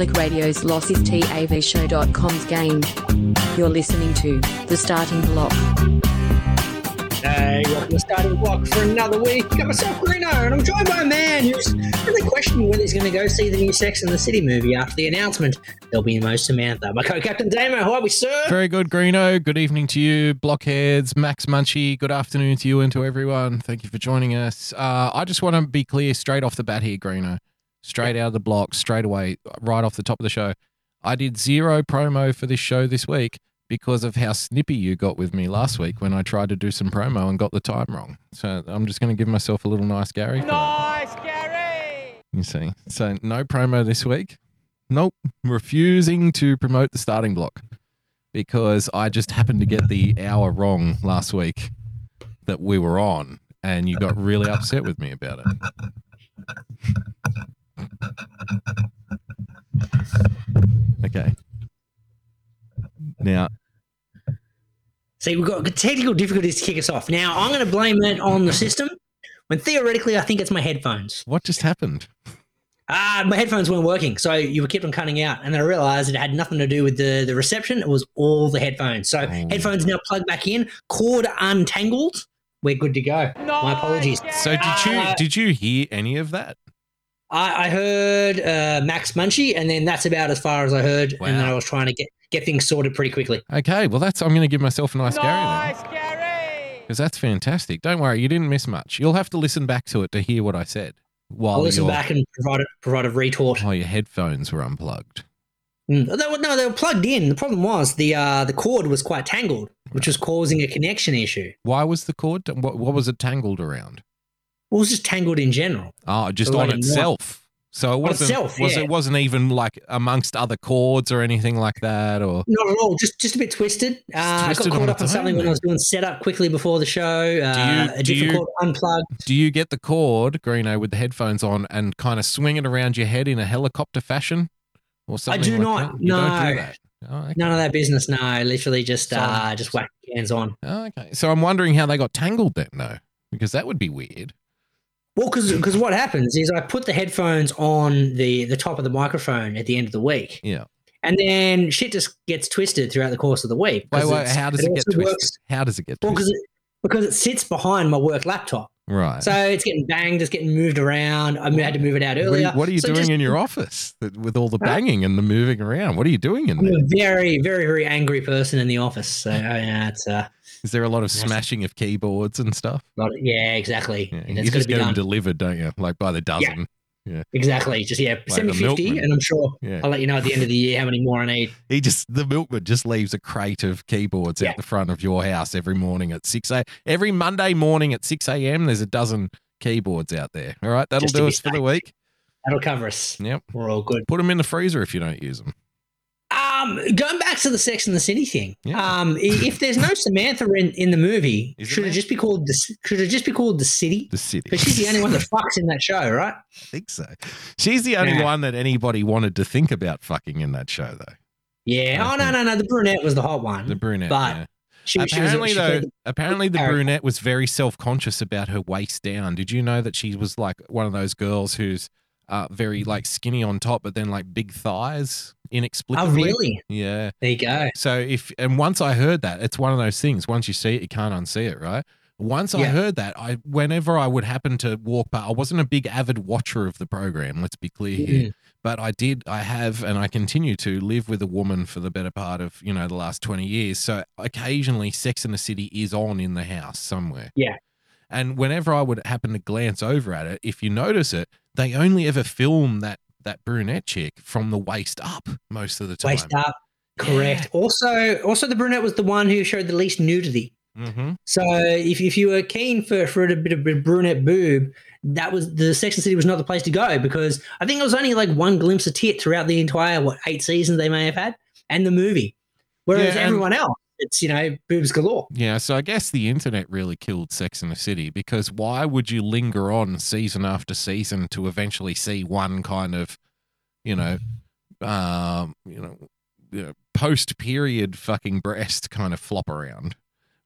Public Radio's loss is TAVshow.com's gain. You're listening to The Starting Block. Hey, welcome to The Starting Block for another week. I've got myself, Bruno, and I'm joined by a man who's really questioning whether he's going to go see the new Sex and the City movie after the announcement. There'll be no Samantha. My co-captain Damo, how are we, sir? Very good, Greeno. Good evening to you, blockheads, Max Munchie. Good afternoon to you and to everyone. Thank you for joining us. I just want to be clear straight off the bat here, Greeno. Straight out of the block, straight away, right off the top of the show. I did zero promo for this show this week because of how snippy you got with me last week when I tried to do some promo and got the time wrong. So I'm just going to give myself a little nice Gary. Nice Gary! You see. So no promo this week. Nope. Refusing to promote The Starting Block because I just happened to get the hour wrong last week that we were on, and you got really upset with me about it. Okay. Now, see, we've got technical difficulties to kick us off. Now, I'm going to blame it on the system when theoretically I think it's my headphones. What just happened? My headphones weren't working, so you kept on cutting out, and then I realised it had nothing to do with the reception. It was all the headphones. So headphones now plugged back in, cord untangled. We're good to go. No, my apologies. Yeah. So did you hear any of that? I heard Max Munchie, and then that's about as far as I heard. Wow. And then I was trying to get things sorted pretty quickly. Okay, well, that's I'm going to give myself a nice Gary. Nice Gary! Because that's fantastic. Don't worry, you didn't miss much. You'll have to listen back to it to hear what I said. I'll listen back and provide a retort. Oh, your headphones were unplugged. No, they were plugged in. The problem was the cord was quite tangled, which was causing a connection issue. Why was the cord? What was it tangled around? Well, it was just tangled in general. Oh, just on itself. So it wasn't even like amongst other cords or anything like that, or not at all. Just a bit twisted. I got caught up on something when I was doing setup quickly before the show. A different cord unplugged. Do you get the cord, Greeno, with the headphones on and kind of swing it around your head in a helicopter fashion, or something? I do not. That? No. Don't do that. Oh, okay. None of that business. No, literally just whack hands on. Oh, okay. So I'm wondering how they got tangled then, though, because that would be weird. Well, because what happens is I put the headphones on the top of the microphone at the end of the week. Yeah. And then shit just gets twisted throughout the course of the week. Wait, how does it get twisted? Well, because it sits behind my work laptop. Right. So it's getting banged, it's getting moved around. I had to move it out earlier. What are you doing in your office with all the banging and the moving around? What are you doing in there? I'm a very, very, very angry person in the office. So, yeah, it's... Is there a lot of smashing of keyboards and stuff? Yeah, exactly. Yeah. You just get them delivered, don't you? Like by the dozen. Yeah. Exactly. Just, like send me 50 and I'm sure I'll let you know at the end of the year how many more I need. The milkman just leaves a crate of keyboards out the front of your house every morning at 6 a.m. Every Monday morning at 6 a.m. there's a dozen keyboards out there. All right, that'll do us for the week. That'll cover us. Yep. We're all good. Put them in the freezer if you don't use them. Going back to the Sex and the City thing, if there's no Samantha in the movie, should it just be called The City? The City. Because she's the only one that fucks in that show, right? I think so. She's the only one that anybody wanted to think about fucking in that show, though. Yeah. No. The brunette was the hot one. The brunette. But apparently the brunette was very self-conscious about her waist down. Did you know that she was like one of those girls who's very like skinny on top, but then like big thighs inexplicably? Oh, really? Yeah. There you go. So once I heard that, it's one of those things. Once you see it, you can't unsee it, right? Once I heard that, whenever I would happen to walk by, I wasn't a big avid watcher of the program, let's be clear here, but I continue to live with a woman for the better part of, the last 20 years. So occasionally Sex and the City is on in the house somewhere. Yeah. And whenever I would happen to glance over at it, if you notice it, they only ever film that brunette chick from the waist up most of the time. Waist up, correct. Yeah. Also, the brunette was the one who showed the least nudity. Mm-hmm. So if you were keen for a bit of brunette boob, that was the Sex and City was not the place to go, because I think it was only like one glimpse of tit throughout the entire 8 seasons they may have had and the movie, whereas everyone else, it's, boobs galore. Yeah, so I guess the internet really killed Sex and the City, because why would you linger on season after season to eventually see one kind of, post-period fucking breast kind of flop around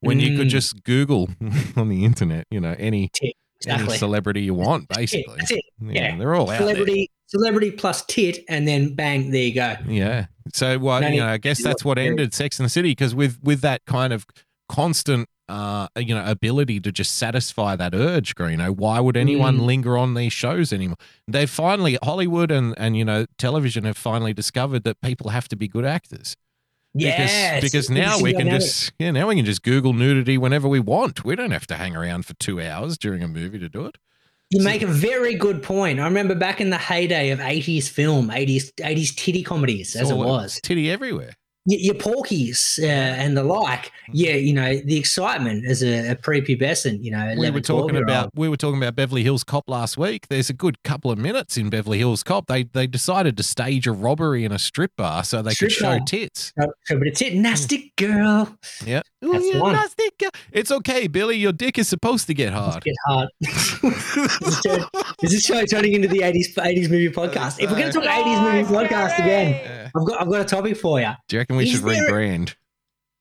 when you could just Google on the internet, any exactly. Any celebrity you want, basically. That's it. Yeah. They're all celebrity, out there. Celebrity plus tit, and then bang, there you go. Yeah. So, well, no, you know, I guess that's what ended Sex and the City, because with that kind of constant, you know, ability to just satisfy that urge, Greeno, why would anyone linger on these shows anymore? They've finally, Hollywood and, you know, television have finally discovered that people have to be good actors. Yes. Because now we can just, yeah, now we can just Google nudity whenever we want. We don't have to hang around for 2 hours during a movie to do it. You make a very good point. I remember back in the heyday of 80s film, 80s titty comedies, as it was. Titty everywhere. Your Porkies and the like. Yeah, you know, the excitement as a prepubescent, you know. We were talking about Beverly Hills Cop last week. There's a good couple of minutes in Beverly Hills Cop. They decided to stage a robbery in a strip bar so they could show tits. Show a bit of tit. Nasty girl. Yeah. Ooh, you nasty girl. It's okay, Billy. Your dick is supposed to get hard. Is this show turning into the 80s movie podcast? If we're going to talk 80s movie podcast again, I've got a topic for you. Do you reckon we should rebrand?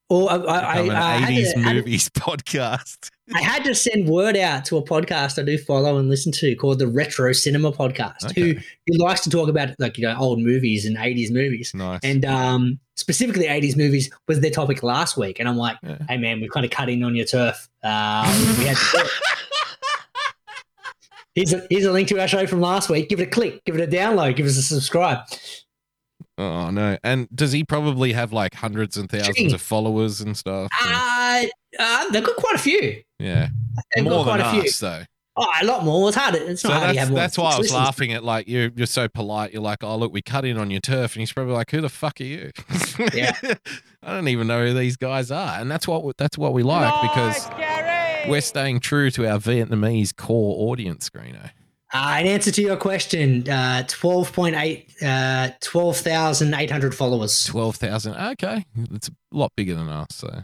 Or an 80s movies podcast. I had to send word out to a podcast I do follow and listen to called the Retro Cinema Podcast, who likes to talk about, like, you know, old movies and 80s movies. Nice. And specifically 80s movies was their topic last week. And I'm like, hey, man, we've kind of cut in on your turf. We had to do it. Here's a link to our show from last week. Give it a click. Give it a download. Give us a subscribe. Oh, no. And does he probably have like hundreds and thousands of followers and stuff? They've got quite a few. Yeah. They've more got quite than a few. Us, though. Oh, a lot more. It's hard. It's not hard to have more. That's why I was laughing at, like, you're so polite. You're like, oh, look, we cut in on your turf. And he's probably like, who the fuck are you? Yeah. I don't even know who these guys are. And that's what we like, because we're staying true to our Vietnamese core audience, Greeno. In answer to your question, 12,800 followers. 12,000. Okay. It's a lot bigger than us. So. A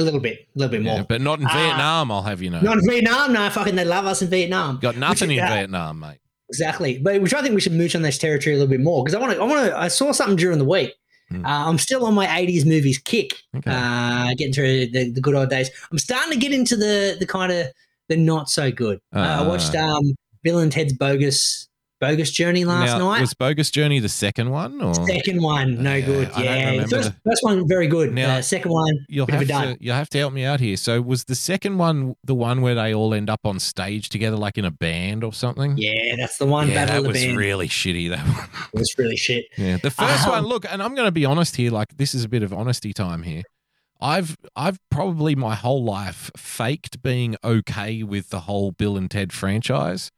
little bit more. Yeah, but not in Vietnam, I'll have you know. Not in Vietnam. No, fucking they love us in Vietnam. Got nothing in Vietnam, mate. Exactly. But which I think we should mooch on this territory a little bit more, because I saw something during the week. I'm still on my 80s movies kick, getting through the good old days. I'm starting to get into the kind of the not so good. I watched Bill and Ted's Bogus Journey last night. Was Bogus Journey the second one? Or? Second one, no good. Yeah, first one very good. Now, second one, you'll have to help me out here. So, was the second one the one where they all end up on stage together, like in a band or something? Yeah, that's the one. Yeah, that was really shitty. That one it was really shit. Yeah, the first one. Look, and I'm going to be honest here. Like, this is a bit of honesty time here. I've probably my whole life faked being okay with the whole Bill and Ted franchise.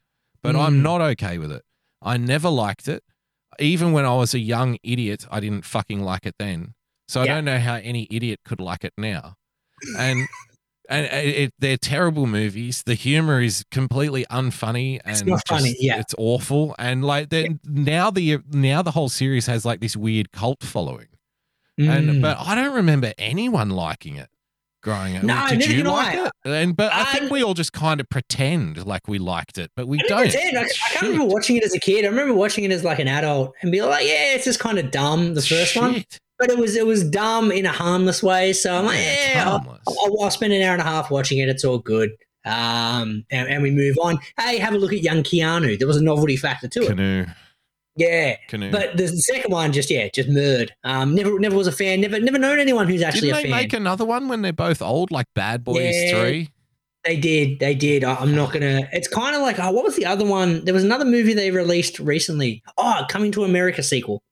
But I'm not okay with it. I never liked it. Even when I was a young idiot, I didn't fucking like it then. So I don't know how any idiot could like it now. And they're terrible movies. The humor is completely unfunny. And it's not funny. Yeah, it's awful. And like now the whole series has like this weird cult following. But I don't remember anyone liking it. Growing up, no, did you like it? But I think we all just kind of pretend like we liked it, but we don't. I can't remember watching it as a kid. I remember watching it as like an adult and be like, "Yeah, it's just kind of dumb." The first one, but it was dumb in a harmless way. So I'm like, "Yeah, I'll spend an hour and a half watching it. It's all good." And we move on. Hey, have a look at young Keanu. There was a novelty factor to it. Yeah, but the second one just murdered. Never was a fan. Never known anyone who's actually a fan. Didn't they make another one when they're both old, like Bad Boys 3? They did. I'm not gonna. It's kind of like what was the other one? There was another movie they released recently. Coming to America sequel,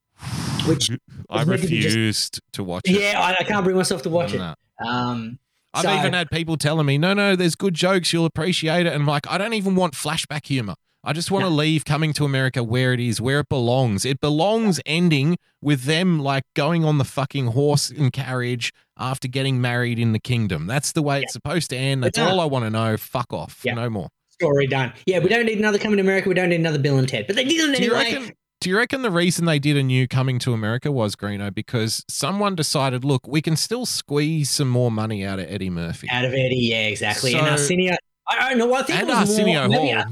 which I refused to watch. Yeah, I can't bring myself to watch it. I've even had people telling me, no, there's good jokes, you'll appreciate it, and I'm like, I don't even want flashback humor. I just want to leave Coming to America where it is, where it belongs. It belongs ending with them like going on the fucking horse and carriage after getting married in the kingdom. That's the way it's supposed to end. That's all I want to know. Fuck off. Yeah. No more. Story done. Yeah, we don't need another Coming to America. We don't need another Bill and Ted. But they didn't anyway. Do you reckon the reason they did a new Coming to America was, Greeno, because someone decided, look, we can still squeeze some more money out of Eddie Murphy. Out of Eddie, yeah, exactly. So, and Arsenio... I don't know. I think it was Arsenio Hall.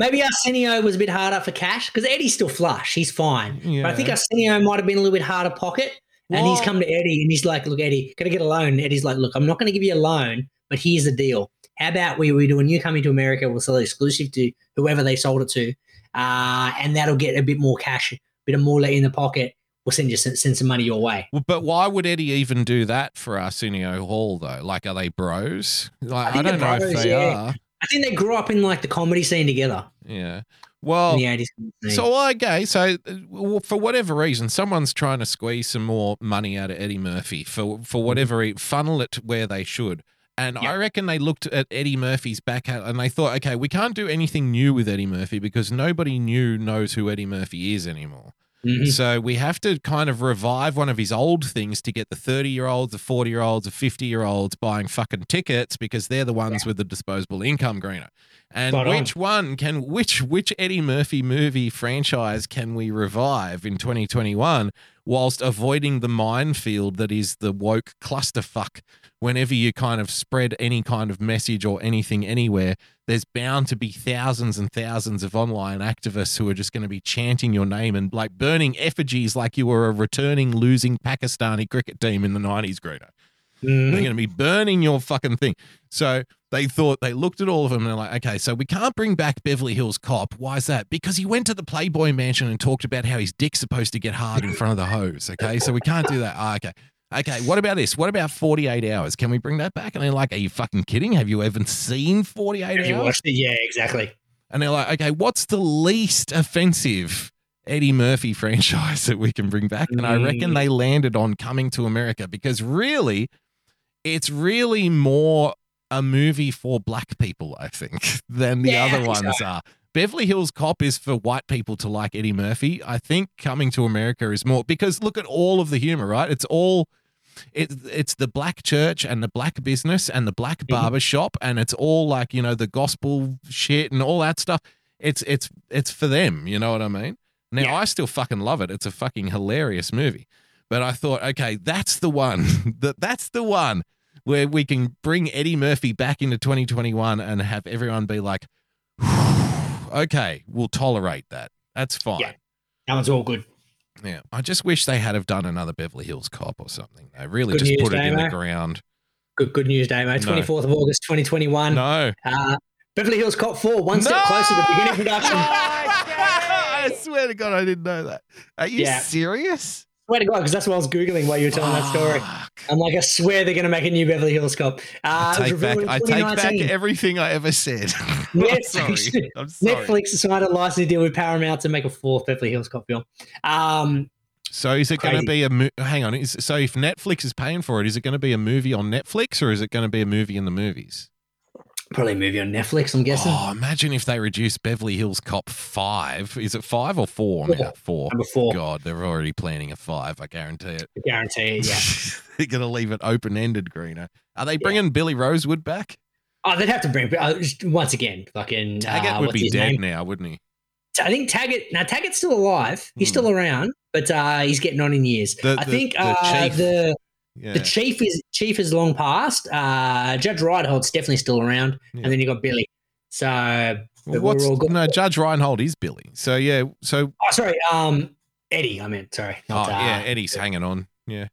Maybe Arsenio was a bit harder for cash because Eddie's still flush. He's fine. Yeah. But I think Arsenio might have been a little bit harder pocket. And he's come to Eddie and he's like, look, Eddie, can I get a loan? And Eddie's like, look, I'm not going to give you a loan, but here's the deal. how about we do a new Coming to America, we'll sell it exclusive to whoever they sold it to, and that'll get a bit more cash, a bit of more in the pocket. We'll send some money your way. But why would Eddie even do that for Arsenio Hall, though? Like, are they bros? Like, I don't know if they are. I think they grew up in, like, the comedy scene together. Yeah. Well, in the 80s. So, okay, so for whatever reason, someone's trying to squeeze some more money out of Eddie Murphy for whatever reason, funnel it where they should. And yep. I reckon they looked at Eddie Murphy's back hat and they thought, okay, we can't do anything new with Eddie Murphy because nobody new knows who Eddie Murphy is anymore. Mm-hmm. So we have to kind of revive one of his old things to get the 30-year-olds, the 40-year-olds, the 50-year-olds buying fucking tickets because they're the ones with the disposable income, Greener. And which Eddie Murphy movie franchise can we revive in 2021 whilst avoiding the minefield that is the woke clusterfuck? Whenever you kind of spread any kind of message or anything anywhere, there's bound to be thousands and thousands of online activists who are just going to be chanting your name and like burning effigies like you were a returning losing Pakistani cricket team in the 90s, Greta. Mm-hmm. They're going to be burning your fucking thing. So they thought, they looked at all of them and they're like, okay, so we can't bring back Beverly Hills Cop. Why is that? Because he went to the Playboy Mansion and talked about how his dick's supposed to get hard in front of the hose. Okay, so we can't do that. Oh, okay. Okay, what about this? What about 48 Hours? Can we bring that back? And they're like, are you fucking kidding? Have you even seen 48 Hours? Have you watched it? Yeah, exactly. And they're like, okay, what's the least offensive Eddie Murphy franchise that we can bring back? And I reckon they landed on Coming to America because really, it's really more a movie for black people, I think, than the other ones are. Beverly Hills Cop is for white people to like Eddie Murphy. I think Coming to America is more because look at all of the humor, right? It's all... It's the black church and the black business and the black barber shop and it's all like, you know, the gospel shit and all that stuff. It's for them, you know what I mean? Now I still fucking love it. It's a fucking hilarious movie. But I thought, okay, that's the one. That's the one where we can bring Eddie Murphy back into 2021 and have everyone be like, okay, we'll tolerate that. That's fine. Yeah. That one's all good. Yeah, I just wish they had have done another Beverly Hills Cop or something. They really just put it in the ground. Good news, Damo. 24th of August, 2021. No. Beverly Hills Cop 4, one step closer to beginning production. I swear to God, I didn't know that. Are you serious? I swear to God, because that's what I was Googling while you were telling that story. I'm like, I swear they're going to make a new Beverly Hills Cop. I take back everything I ever said. I'm sorry. Netflix signed a licensing deal with Paramount to make a fourth Beverly Hills Cop film. So is it going to be hang on. So if Netflix is paying for it, is it going to be a movie on Netflix or is it going to be a movie in the movies? Probably a movie on Netflix, I'm guessing. Oh, imagine if they reduce Beverly Hills Cop 5. Is it 5 or 4? Four. Number 4. God, they're already planning a 5. I guarantee it. Yeah. They're going to leave it open-ended, Greener. Are they bringing Billy Rosewood back? Oh, they'd have to bring once again. Fucking Taggart would be dead now, wouldn't he? I think Taggart's still alive. He's still around, but he's getting on in years. The chief is long past. Judge Reinhold's definitely still around, and then you got Billy. So we're all good. No, Judge Reinhold is Billy. So Eddie. I meant Eddie's hanging on. Yeah.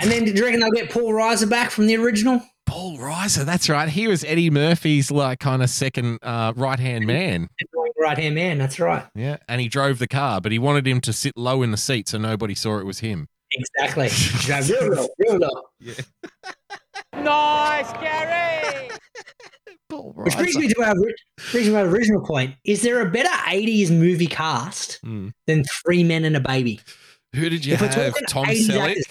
And then do you reckon they'll get Paul Reiser back from the original? Paul Reiser, that's right. He was Eddie Murphy's like kind of second right-hand man. Right-hand man, that's right. Yeah, and he drove the car, but he wanted him to sit low in the seat so nobody saw it was him. Exactly. Real low. Yeah. Nice, Gary. Which brings me to our original point. Is there a better 80s movie cast than Three Men and a Baby? Who did you have? Tom Selleck? Actors,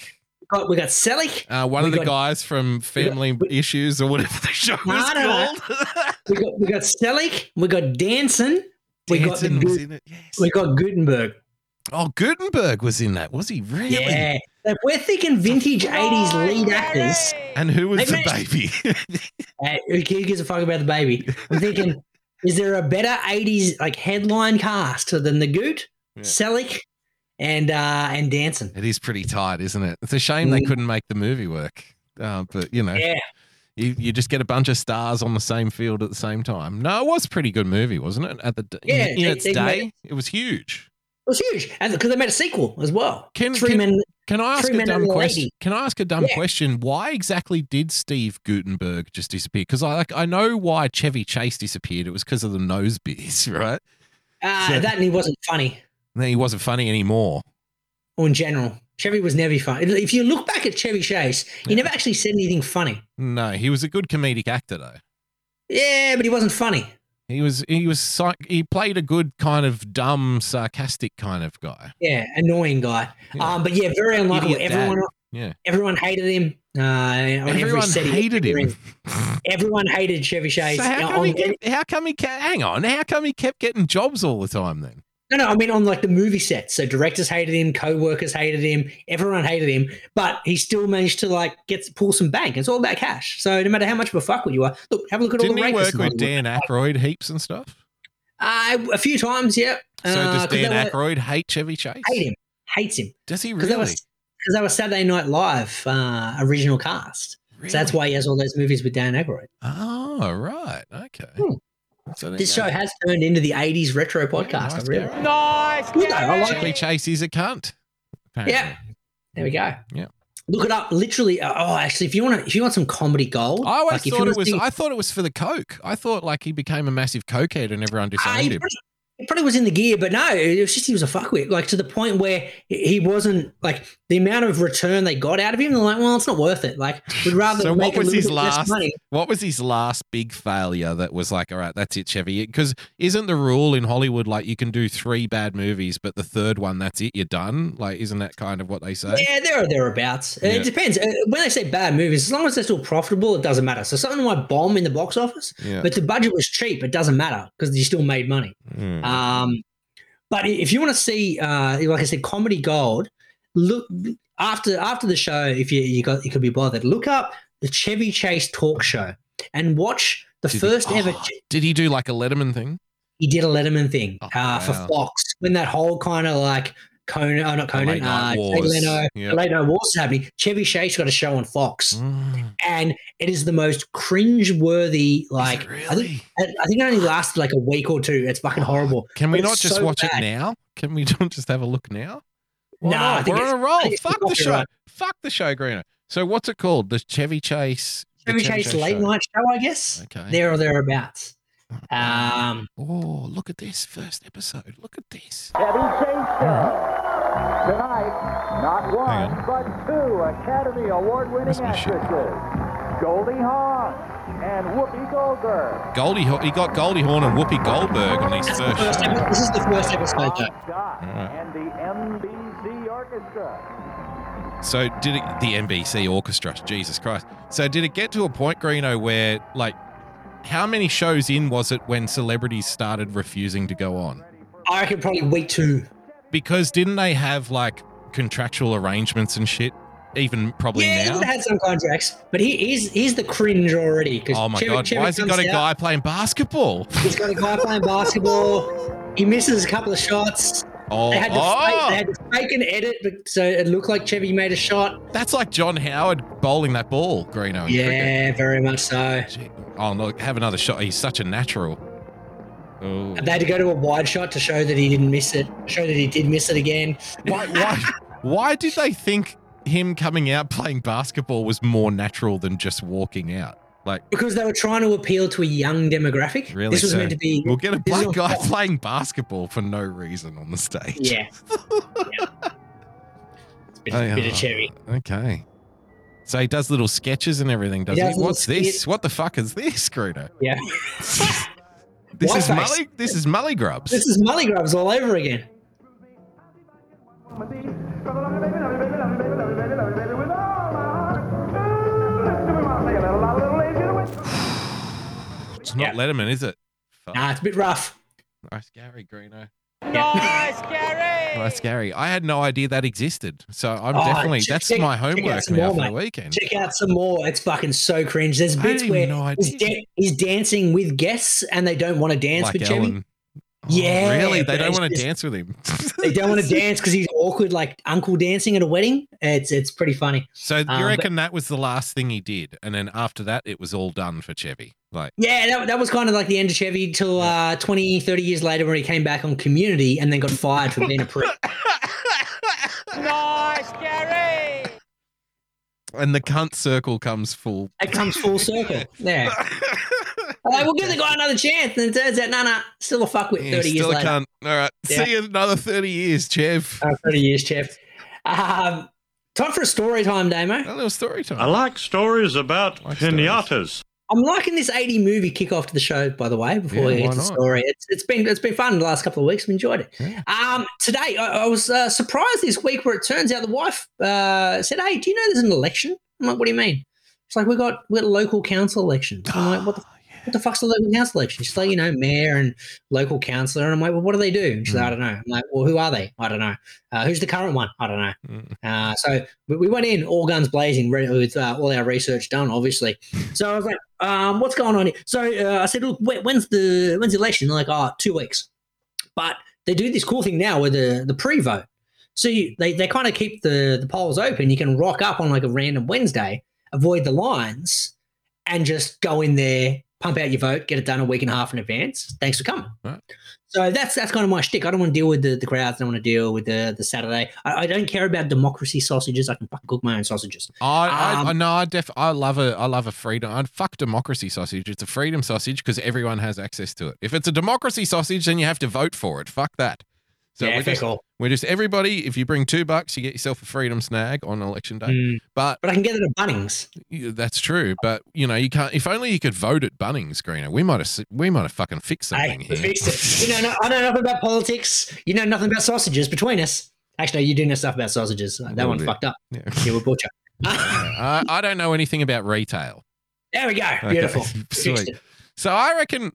we got Selleck. One of the guys from Family Issues or whatever the show was called. we got Selleck. We got Danson. We got Guttenberg. Oh, Guttenberg was in that. Was he really? Yeah. Like, we're thinking vintage 80s lead actors. And who was the baby? Who gives a fuck about the baby? I'm thinking, is there a better 80s like headline cast than the Goot, Selleck, and Danson? It is pretty tight, isn't it? It's a shame they couldn't make the movie work. But, you know, you just get a bunch of stars on the same field at the same time. No, it was a pretty good movie, wasn't it? At its day, it was huge. It was huge, and because they made a sequel as well. Can I ask a dumb question? Why exactly did Steve Guttenberg just disappear? Because I know why Chevy Chase disappeared. It was because of the nose beers, right? And he wasn't funny. And then he wasn't funny anymore. Or in general, Chevy was never funny. If you look back at Chevy Chase, he never actually said anything funny. No, he was a good comedic actor though. Yeah, but he wasn't funny. He played a good kind of dumb, sarcastic kind of guy. Yeah, annoying guy. Yeah. But yeah, very unlikable. Everyone hated him. Everyone hated Chevy Chase. So how come he kept getting jobs all the time then? No, I mean on like the movie set. So directors hated him, co-workers hated him, everyone hated him, but he still managed to pull some bank. It's all about cash. So no matter how much of a fuckwit you are, look, have a look at all the rankings. Didn't he work with Dan Aykroyd heaps and stuff? A few times, yeah. So does Dan Aykroyd hate Chevy Chase? Hates him. Does he really? Because they were Saturday Night Live original cast. Really? So that's why he has all those movies with Dan Aykroyd. Oh, right. Okay. So this show has turned into the 80s retro podcast. Chevy Chase is a cunt. Apparently. Yeah. There we go. Yeah. Look it up. Literally. Oh, actually, if you want some comedy gold, I always thought it was. I thought it was for the coke. I thought he became a massive cokehead and everyone disagreed him. It probably was in the gear, but no, it was just he was a fuckwit. Like to the point where he wasn't the amount of return they got out of him. They're like, well, it's not worth it. Like we'd rather. So make less money. What was his last big failure that was like, all right, that's it, Chevy? Because isn't the rule in Hollywood you can do 3 bad movies, but the third one, that's it, you're done? Like, isn't that kind of what they say? Yeah, there or thereabouts. Yeah. It depends. When they say bad movies, as long as they're still profitable, it doesn't matter. So something might bomb in the box office, but the budget was cheap. It doesn't matter because you still made money. Mm. But if you want to see, like I said, comedy gold, look after the show, if you could be bothered, look up the Chevy Chase talk show and watch the first ever. Did he do like a Letterman thing? He did a Letterman thing for Fox when that whole kind of Late Night Wars is happening. Chevy Chase got a show on Fox, and it is the most cringe-worthy. Like, really? I think it only lasted a week or two. It's fucking horrible. Can we not just watch it now? Can we not just have a look now? No, we're on a roll. Fuck the show. Right. Fuck the show, Greener. So what's it called? The Chevy Chase. Chevy Chase late night show, I guess. Okay. There or thereabouts. Look at this first episode. Look at this. Chevy Chase tonight, not one, but 2 Academy Award-winning actresses, Goldie Hawn and Whoopi Goldberg. He got Goldie Hawn and Whoopi Goldberg on his first episode. This is the first episode. And the MBC Orchestra. So did it? The MBC Orchestra. Jesus Christ. So did it get to a point, Greeno, where how many shows in was it when celebrities started refusing to go on? I reckon probably week 2. Because didn't they have contractual arrangements and shit? Even probably now. Yeah, they had some contracts, but he's the cringe already. Oh my god, why has he got a guy playing basketball? He's got a guy playing basketball. He misses a couple of shots. Oh, they had to fake an edit, so it looked like Chevy made a shot. That's like John Howard bowling that ball, Greeno. Yeah, very much so. Gee. Oh, look, have another shot. He's such a natural. Oh. They had to go to a wide shot to show that he didn't miss it, show that he did miss it again. Why did they think him coming out playing basketball was more natural than just walking out? Because they were trying to appeal to a young demographic. Really? This was meant to be. We'll get a black guy playing basketball for no reason on the stage. Yeah. It's a bit of Chevy. Okay. So he does little sketches and everything, doesn't he? What's this? What the fuck is this, Greeno? Yeah. This is Mully Grubs. This is Mully Grubs all over again. It's not Letterman, is it? Fuck. Nah, it's a bit rough. Nice Gary, Greeno. Yeah. Nice, Gary. Nice, Gary. I had no idea that existed. So I'm that's my homework now for the weekend. Check out some more. It's fucking so cringe. There's bits where he's dancing with guests and they don't want to dance with Chevy. Yeah. Really? They don't want to dance with him. They don't want to dance because he's awkward, like uncle dancing at a wedding. It's pretty funny. So you reckon that was the last thing he did, and then after that it was all done for Chevy? Like, yeah, that was kind of like the end of Chevy till 20, 30 years later when he came back on Community and then got fired for being a prick. Nice, Gary. And the cunt circle comes full. It comes full circle. Yeah. Like, we'll give the guy another chance. And it turns out, no, still a fuckwit 30 years later. Still a cunt. All right. Yeah. See you in another 30 years, Chev. 30 years, Chev. Time for a story time, Damo. A little story time. I like stories about pinatas. I'm liking this 80 movie kickoff to the show, by the way, before we get to the story. It's been fun the last couple of weeks. I've enjoyed it. Yeah. Today, I was surprised this week where it turns out the wife said, hey, do you know there's an election? I'm like, what do you mean? She's like, we got local council elections. I'm like, what the fuck's a local council election? She's like, mayor and local councillor. And I'm like, well, what do they do? She's like, I don't know. I'm like, well, who are they? I don't know. Who's the current one? I don't know. So we went in all guns blazing with all our research done, obviously. So I was like, what's going on here? So I said, look, when's the election? They're like, 2 weeks. But they do this cool thing now with the pre-vote. So they kind of keep the polls open. You can rock up on like a random Wednesday, avoid the lines, and just go in there, pump out your vote, get it done a week and a half in advance. Thanks for coming. Right. So that's kind of my shtick. I don't want to deal with the crowds. I don't want to deal with the Saturday. I don't care about democracy sausages. I can fucking cook my own sausages. I love a freedom. I'd fuck democracy sausage. It's a freedom sausage because everyone has access to it. If it's a democracy sausage, then you have to vote for it. Fuck that. So yeah, we're just everybody. If you bring $2, you get yourself a freedom snag on election day. But I can get it at Bunnings. That's true. But you can't. If only you could vote at Bunnings, Greener. We might have fucking fixed something here. Fixed it. I know nothing about politics. You know nothing about sausages between us. Actually, you do know stuff about sausages. That one's fucked up. Yeah, we're butcher. I don't know anything about retail. There we go. Okay. Beautiful. Sweet. So I reckon,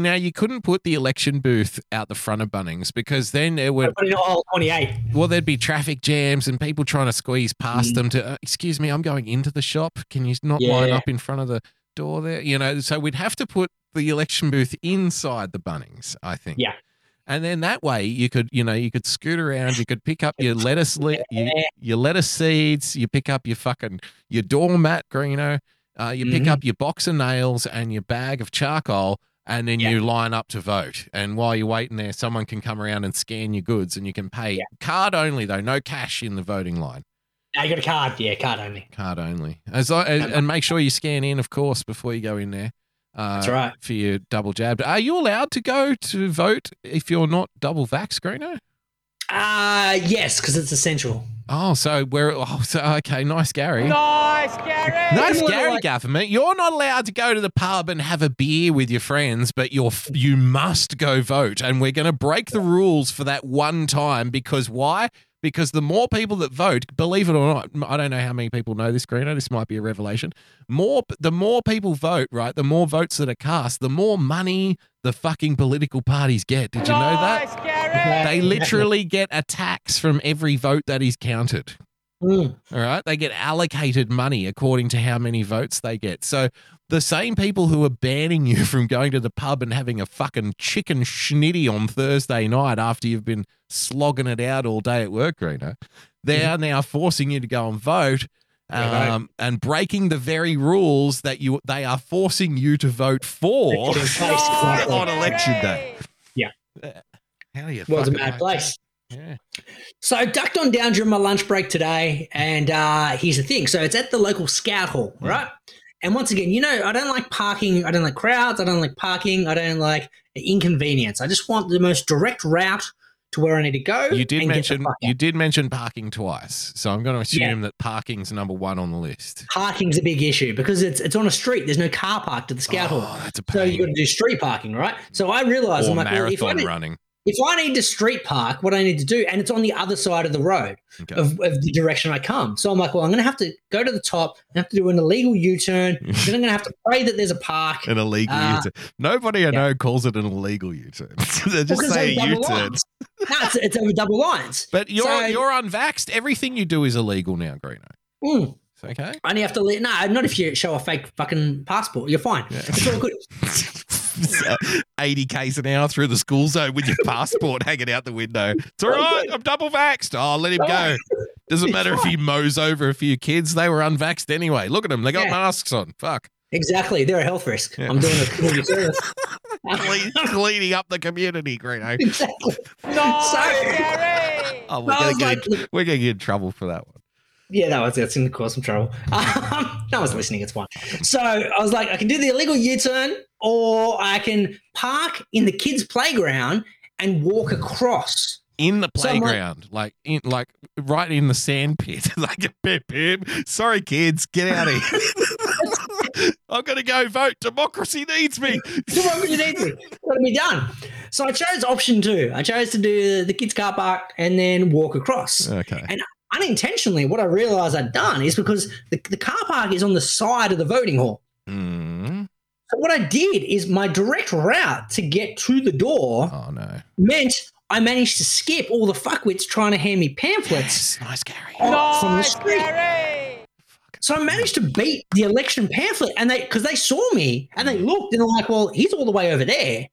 now you couldn't put the election booth out the front of Bunnings because then there would – all 28. Well, there'd be traffic jams and people trying to squeeze past them to, excuse me, I'm going into the shop. Can you not line up in front of the door there? So we'd have to put the election booth inside the Bunnings, I think. Yeah. And then that way you could, you could scoot around, you could pick up your lettuce, your lettuce seeds, you pick up your fucking – your doormat, Greeno. You pick up your box of nails and your bag of charcoal, and then you line up to vote. And while you're waiting there, someone can come around and scan your goods, and you can pay card only, though, no cash in the voting line. No, you got a card, card only. Card only. And make sure you scan in, of course, before you go in there. That's right. For your double jab. Are you allowed to go to vote if you're not double vax, Greeno? Yes, because it's essential. Oh, okay, nice, Gary. Nice, Gary. Nice, Gary, government. You're not allowed to go to the pub and have a beer with your friends, but you must go vote, and we're going to break the rules for that one time because why? Because the more people that vote, believe it or not, I don't know how many people know this, Greeno. This might be a revelation. The more people vote, right, the more votes that are cast, the more money the fucking political parties get. Did you know that? Gary. They literally get a tax from every vote that is counted. All right? They get allocated money according to how many votes they get. So the same people who are banning you from going to the pub and having a fucking chicken schnitty on Thursday night after you've been slogging it out all day at work, Greeno, they are now forcing you to go and vote and breaking the very rules that they are forcing you to vote for on election day. Yeah. Hell yeah. Well, it's a mad place. Yeah. So I ducked on down during my lunch break today, and here's the thing. So it's at the local Scout Hall, right? And once again, I don't like parking. I don't like crowds. I don't like parking. I don't like inconvenience. I just want the most direct route to where I need to go. You did mention parking twice, so I'm going to assume that parking's number one on the list. Parking's a big issue because it's on a street. There's no car parked at the Scout Hall, that's a pain. So you've got to do street parking, right? So I realised I'm like, if I need to street park, what I need to do, and it's on the other side of the road of the direction I come. So I'm like, well, I'm going to have to go to the top. I have to do an illegal U-turn. Then I'm going to have to pray that there's a park. An illegal U-turn. Nobody I know calls it an illegal U-turn. They just say a U-turn. No, it's over double lines. But you're unvaxxed. Everything you do is illegal now, Greeno. Okay. I only have to – no, not if you show a fake fucking passport. You're fine. Yeah. It's all good. 80 k's an hour through the school zone with your passport hanging out the window. It's all right. I'm double vaxxed. Oh, let him go. Doesn't matter if he mows over a few kids. They were unvaxxed anyway. Look at them. They got masks on. Fuck. Exactly. They're a health risk. Yeah. I'm doing a community service. Cleaning up the community, Greeno. Exactly. No, Gary! Oh, we're going to get in trouble for that one. Yeah, that was it's going to cause some trouble. No one's listening. It's fine. So I was like, I can do the illegal U-turn or I can park in the kids' playground and walk across. In the playground, so like right in the sand pit. Like a bip. Sorry, kids, get out of here. I'm going to go vote. Democracy needs me. Democracy needs me. It's got to be done. So I chose option two. I chose to do the kids' car park and then walk across. Okay. And unintentionally, what I realised I'd done is because the car park is on the side of the voting hall. Mm. So what I did is my direct route to get to the door meant I managed to skip all the fuckwits trying to hand me pamphlets. Yes, nice, Gary. From the street. Gary! So I managed to beat the election pamphlet and because they saw me and they looked and they're like, well, he's all the way over there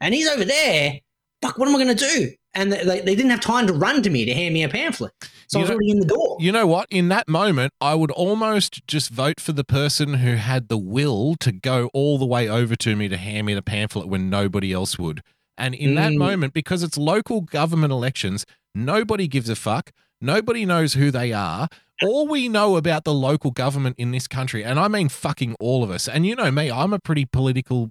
and he's over there. Fuck, what am I going to do? And they didn't have time to run to me to hand me a pamphlet. So I was already in the door. You know what? In that moment, I would almost just vote for the person who had the will to go all the way over to me to hand me the pamphlet when nobody else would. And in that moment, because it's local government elections, nobody gives a fuck. Nobody knows who they are. All we know about the local government in this country, and I mean fucking all of us, and you know me, I'm a pretty political,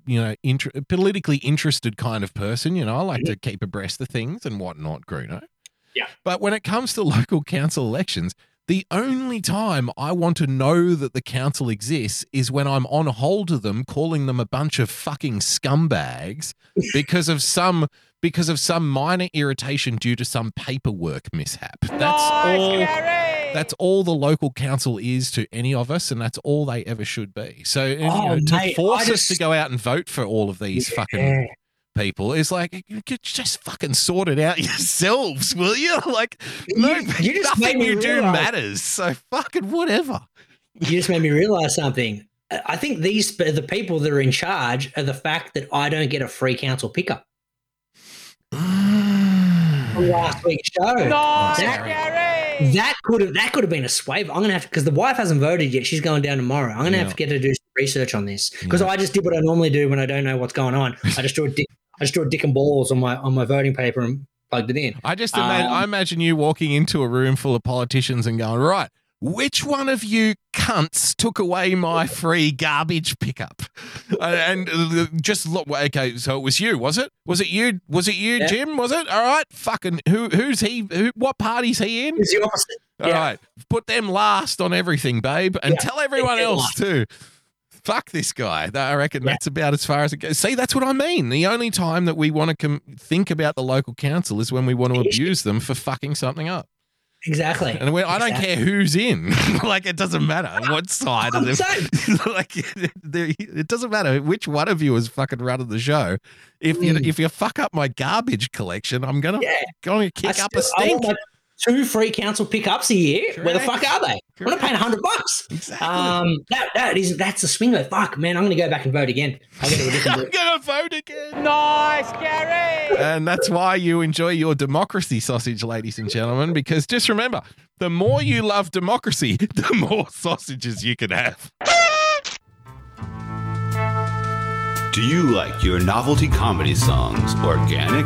politically interested kind of person. You know, I like to keep abreast of things and whatnot, Greeno. Yeah. But when it comes to local council elections, the only time I want to know that the council exists is when I'm on hold of them, calling them a bunch of fucking scumbags because of some minor irritation due to some paperwork mishap. That's all the local council is to any of us, and that's all they ever should be. So to force us to go out and vote for all of these fucking people is like, just fucking sort it out yourselves, will you? Like, no, you nothing you do matters. So fucking whatever. You just made me realize something. I think the people that are in charge are the fact that I don't get a free council pickup. Last week's show. No, Gary. That could have been a sway. I'm gonna have to, because the wife hasn't voted yet. She's going down tomorrow. I'm gonna have to get her to do some research on this because I just did what I normally do when I don't know what's going on. I just drew a dick and balls on my voting paper and plugged it in. I just imagine you walking into a room full of politicians and going, right, which one of you cunts took away my free garbage pickup? Okay, so it was you, was it? Was it you? Was it you, Jim? Was it? All right, fucking who's he? What party's he in? It's the opposite. All right, put them last on everything, babe, and tell everyone else too. Fuck this guy. I reckon that's about as far as it goes. See, that's what I mean. The only time that we want to think about the local council is when we want to abuse them for fucking something up. Exactly. And I don't care who's in. Like, it doesn't matter what side of them. Like, it doesn't matter which one of you is fucking running the show. If you fuck up my garbage collection, I'm going to kick up a stink. Two free council pickups a year. Correct. Where the fuck are they? Correct. I'm not paying $100. Exactly. That's a swingo. Fuck, man. I'm going to go back and vote again. I'm going to vote again. Nice, Gary. And that's why you enjoy your democracy sausage, ladies and gentlemen, because just remember, the more you love democracy, the more sausages you can have. Do you like your novelty comedy songs organic?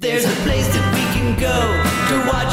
There's a place that we can go to watch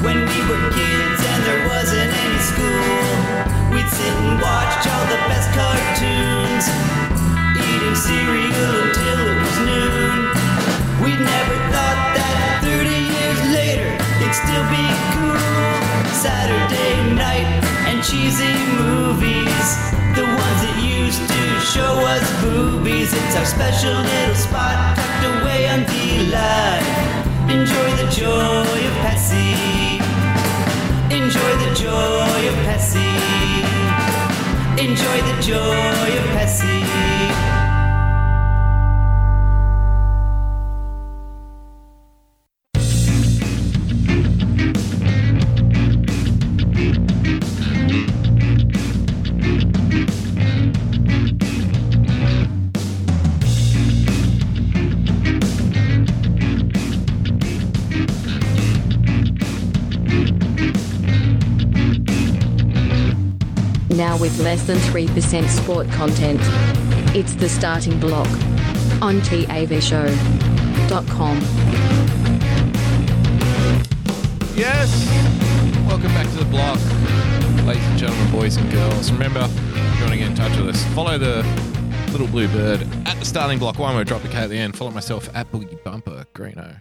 When we were kids and there wasn't any school, we'd sit and watch all the best cartoons, eating cereal until it was noon. We'd never thought that 30 years later it'd still be cool. Saturday night and cheesy movies, the ones that used to show us boobies. It's our special little spot tucked away on D-Live. Enjoy the joy of Pepsi. Enjoy the joy of Pepsi. Enjoy the joy of Pepsi. With less than 3% sport content. It's the starting block on TAVshow.com. Yes! Welcome back to the block, ladies and gentlemen, boys and girls. Remember, if you want to get in touch with us, follow the little blue bird at the starting block. One word, drop the K at the end. Follow myself at Boogie Bumper Greeno.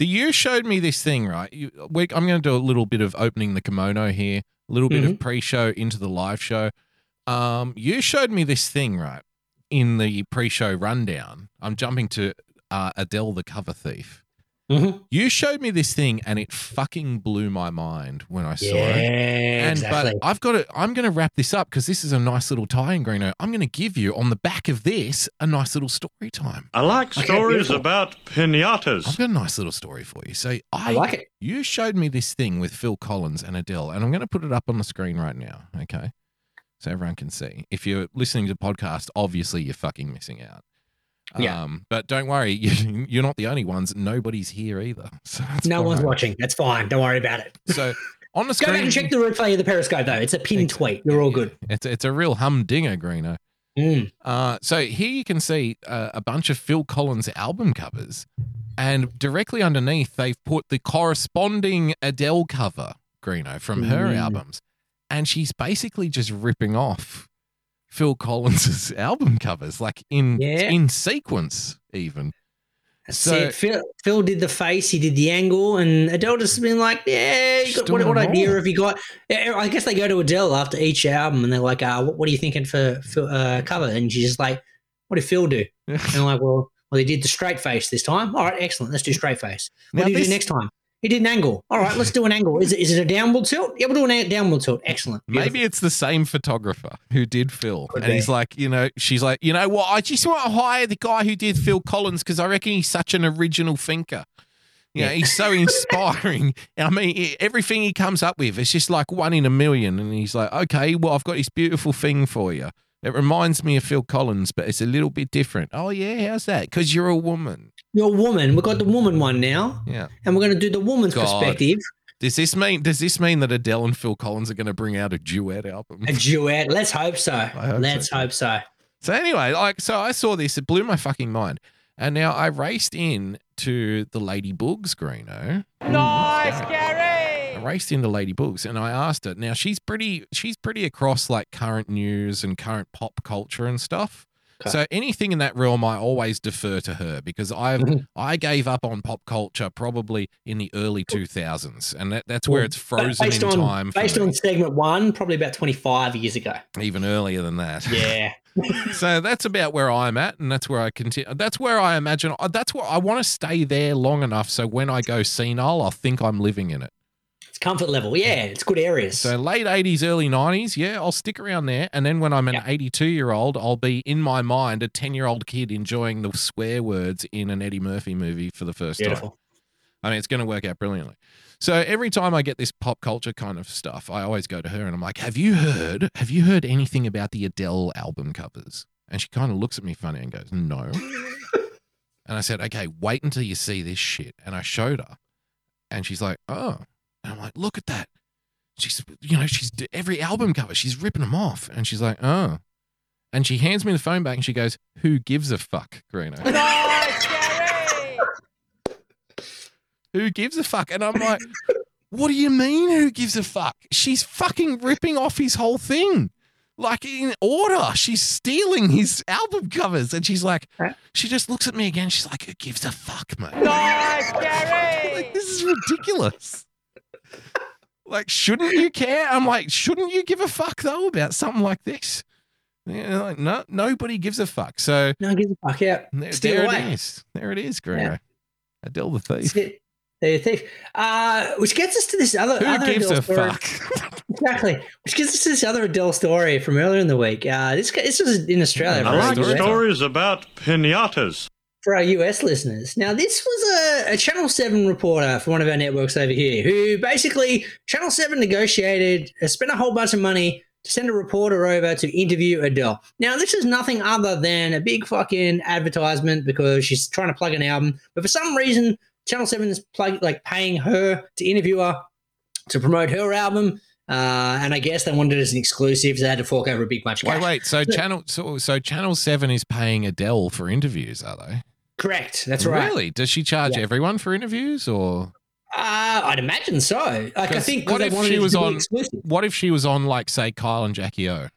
You showed me this thing, right? I'm going to do a little bit of opening the kimono here. A little bit of pre-show into the live show. You showed me this thing, right, in the pre-show rundown. I'm jumping to Adele, the cover thief. Mm-hmm. You showed me this thing, and it fucking blew my mind when I saw it. And, exactly. But I'm going to wrap this up because this is a nice little tie-in, Greeno. I'm going to give you, on the back of this, a nice little story time. I like stories about pinatas. I've got a nice little story for you. So I like it. You showed me this thing with Phil Collins and Adele, and I'm going to put it up on the screen right now, okay, so everyone can see. If you're listening to the podcast, obviously you're fucking missing out. Yeah. But don't worry, you're not the only ones. Nobody's here either. So no one's watching. That's fine. Don't worry about it. So on the screen, go back and check the replay of the Periscope though. It's a pinned tweet. You're all good. It's a real humdinger, Greeno. So here you can see a bunch of Phil Collins album covers, and directly underneath they've put the corresponding Adele cover, Greeno, from her albums, and she's basically just ripping off Phil Collins's album covers, like in sequence, even. So Phil did the face, he did the angle, and Adele just been like, "Yeah, you got, what idea have you got?" I guess they go to Adele after each album, and they're like, "What are you thinking for cover?" And she's just like, "What did Phil do?" And I'm like, well, he did the straight face this time. All right, excellent. Let's do straight face. What do you do next time? He did an angle. All right, let's do an angle. Is it a downward tilt? Yeah, we'll do a downward tilt. Excellent. Beautiful. Maybe it's the same photographer who did Phil. Could be. He's like, she's like, you know what? I just want to hire the guy who did Phil Collins because I reckon he's such an original thinker. You know, he's so inspiring. I mean, everything he comes up with, it's just like one in a million. And he's like, okay, well, I've got this beautiful thing for you. It reminds me of Phil Collins, but it's a little bit different. Oh, yeah, how's that? Because you're a woman. We've got the woman one now. Yeah. And we're going to do the woman's perspective. Does this mean that Adele and Phil Collins are going to bring out a duet album? A duet. Let's hope so. Let's hope so. So anyway, I saw this. It blew my fucking mind. And now I raced in to the Ladybugs, Greeno. Nice, Gary. I raced into Ladybugs and I asked her. Now, she's pretty across like current news and current pop culture and stuff. Okay. So anything in that realm, I always defer to her because I gave up on pop culture probably in the early 2000s, and that's where it's frozen in time. Based on segment one, probably about 25 years ago. Even earlier than that. Yeah. So that's about where I'm at, and that's where I continue. That's where I imagine. That's where I want to stay there long enough so when I go senile, I'll think I'm living in it. Comfort level, yeah, it's good areas. So late 80s, early 90s, yeah, I'll stick around there. And then when I'm an 82-year-old, I'll be, in my mind, a 10-year-old kid enjoying the swear words in an Eddie Murphy movie for the first time. I mean, it's going to work out brilliantly. So every time I get this pop culture kind of stuff, I always go to her and I'm like, have you heard anything about the Adele album covers? And she kind of looks at me funny and goes, no. And I said, okay, wait until you see this shit. And I showed her. And she's like, oh. And I'm like, look at that. she's, you know, she's every album cover, she's ripping them off. And she's like, oh. And she hands me the phone back and she goes, who gives a fuck, Greeno? No, who gives a fuck? And I'm like, what do you mean who gives a fuck? She's fucking ripping off his whole thing. Like in order, she's stealing his album covers. And she's like, she just looks at me again. She's like, who gives a fuck, mate? Nice, Gary. Like, this is ridiculous. Like, shouldn't you care? I'm like, shouldn't you give a fuck though about something like this? Yeah, like, no, nobody gives a fuck. So no one gives a fuck. Yeah, there it is. There it is, Greeno. Yeah. Adele the thief. There you think. Which gets us to this other Who gives a fuck? Exactly. Which gets us to this other Adele story from earlier in the week. This was in Australia. I like stories about pinatas. For our US listeners. Now, this was a Channel 7 reporter for one of our networks over here who basically, Channel 7 negotiated, spent a whole bunch of money to send a reporter over to interview Adele. Now, this is nothing other than a big fucking advertisement because she's trying to plug an album. But for some reason, Channel 7 is paying her to interview her to promote her album, and I guess they wanted it as an exclusive, so they had to fork over a big bunch of cash. Wait, so Channel 7 is paying Adele for interviews, are they? Correct, that's right. Really? Does she charge everyone for interviews, or? I'd imagine so. Like, I think what if she was on? What if she was on, like, say, Kyle and Jackie O?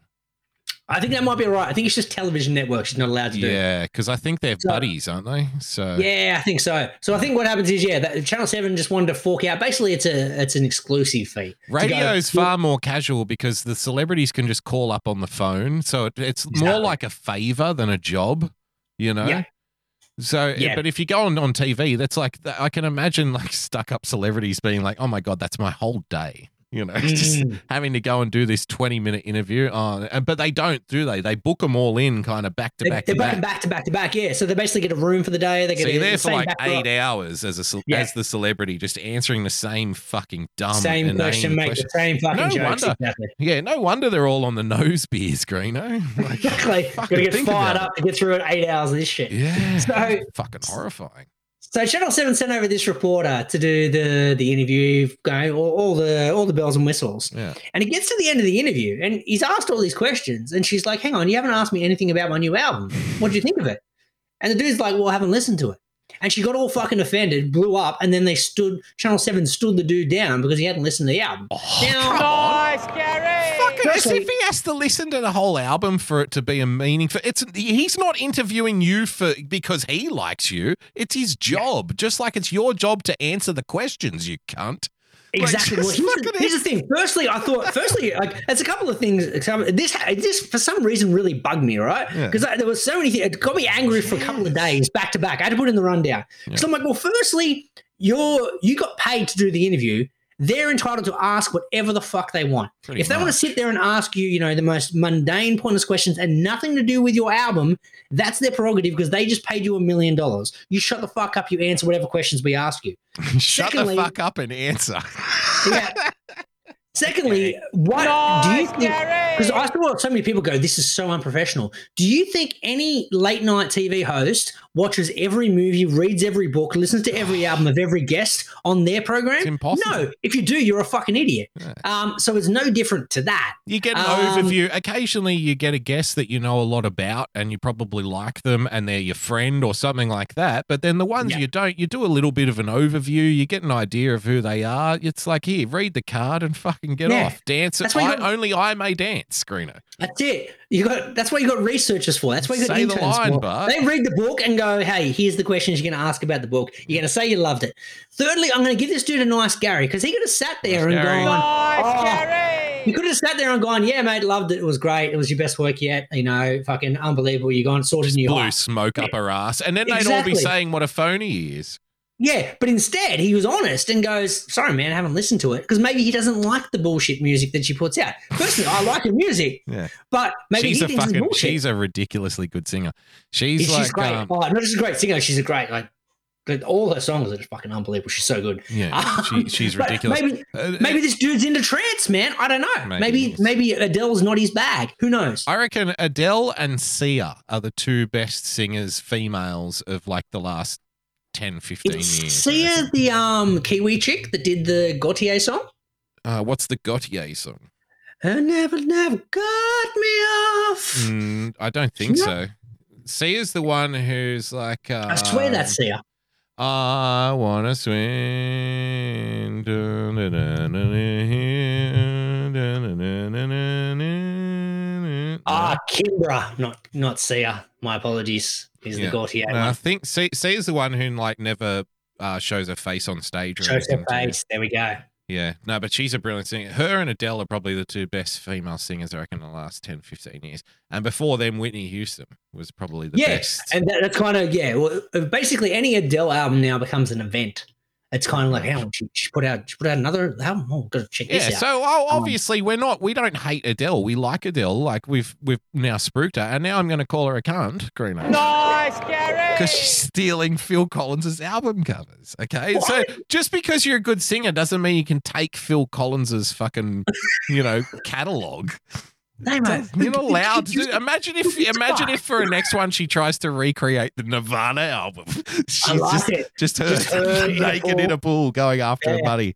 I think that might be right. I think it's just television networks. She's not allowed to do it. Yeah, because I think they're buddies, aren't they? So yeah, I think so. So I think what happens is, Channel 7 just wanted to fork out. Basically, it's an exclusive fee. Radio is far more casual because the celebrities can just call up on the phone. So it's more like a favour than a job, you know? Yeah. So, but if you go on TV, that's like, I can imagine like stuck-up celebrities being like, oh, my God, that's my whole day. You know, just having to go and do this 20-minute interview. But they don't, do they? They book them all in kind of back to back. Yeah, so they basically get a room for the day. They get you're there for like 8 hours as the celebrity, just answering the same fucking question. The same fucking jokes. Wonder, exactly. Yeah, no wonder they're all on the nose beers, Greeno. Like, exactly. Got to get fired up to get through 8 hours of this shit. Yeah, so fucking horrifying. So Channel 7 sent over this reporter to do the interview, going all the bells and whistles. Yeah. And he gets to the end of the interview and he's asked all these questions and she's like, hang on, you haven't asked me anything about my new album. What do you think of it? And the dude's like, well, I haven't listened to it. And she got all fucking offended, blew up, and then Channel 7 stood the dude down because he hadn't listened to the album. Oh, nice, Gary! Fucking as if he has to listen to the whole album for it to be a meaningful. He's not interviewing you because he likes you. It's his job, just like it's your job to answer the questions, you cunt. Exactly. Like, well, here's the thing. Firstly, like, it's a couple of things. This for some reason really bugged me, right? Because there was so many things. It got me angry for a couple of days back to back. I had to put in the rundown. Yeah. So I'm like, well, firstly, you got paid to do the interview. They're entitled to ask whatever the fuck they want. If they want to sit there and ask you, you know, the most mundane, pointless questions and nothing to do with your album, that's their prerogative because they just paid you $1 million. You shut the fuck up. You answer whatever questions we ask you. Secondly, shut the fuck up and answer. Yeah. Secondly, what do you think? Because I saw so many people go, this is so unprofessional. Do you think any late-night TV host watches every movie, reads every book, listens to every album of every guest on their program? It's impossible. No. If you do, you're a fucking idiot. Yeah. So it's no different to that. You get an overview. Occasionally you get a guest that you know a lot about and you probably like them and they're your friend or something like that. But then the ones you don't, you do a little bit of an overview. You get an idea of who they are. It's like, here, read the card and fuck. Can get off, dance. Only I may dance, Greeno. That's it. That's what you got researchers for. That's what you got interns for. They read the book and go, hey, here's the questions you're going to ask about the book. You're going to say you loved it. Thirdly, I'm going to give this dude a nice Gary because he could have sat there and gone, Gary. You could have sat there and gone, yeah, mate, loved it. It was great. It was your best work yet. You know, fucking unbelievable. You're going sorted new blue smoke up her ass. And then they'd all be saying what a phony he is. Yeah, but instead he was honest and goes, sorry, man, I haven't listened to it because maybe he doesn't like the bullshit music that she puts out. Personally, I like her music, but maybe he thinks it's bullshit. She's a ridiculously good singer. She's great. Not just a great singer, she's a great, all her songs are just fucking unbelievable. She's so good. Yeah, she's ridiculous. Maybe this dude's into trance, man. I don't know. Maybe Adele's not his bag. Who knows? I reckon Adele and Sia are the two best singers, females, of like the last 10, 15 years. Sia, the Kiwi chick that did the Gotye song? What's the Gotye song? I never got me off. I don't think so. Sia's the one who's like... I swear that's Sia. I want to swing. Kimbra, not Sia. My apologies. He's the Gotye one. I think Sia's the one who like never shows her face on stage. Or shows her face. There we go. Yeah, no, but she's a brilliant singer. Her and Adele are probably the two best female singers, I reckon, in the last 10, 15 years. And before them, Whitney Houston was probably the best. Yeah, and that's kind of, well, basically any Adele album now becomes an event. It's kind of like, oh, she put out another album. Oh, gotta check this out. Yeah, so obviously we don't hate Adele. We like Adele. Like we've now spooked her, and now I'm going to call her a cunt, Greeno. Nice, Gary. Because she's stealing Phil Collins's album covers. Okay, what? So just because you're a good singer doesn't mean you can take Phil Collins's fucking, catalog. You're not allowed to. Imagine if for her next one she tries to recreate the Nirvana album. She's just her naked in a pool going after her buddy.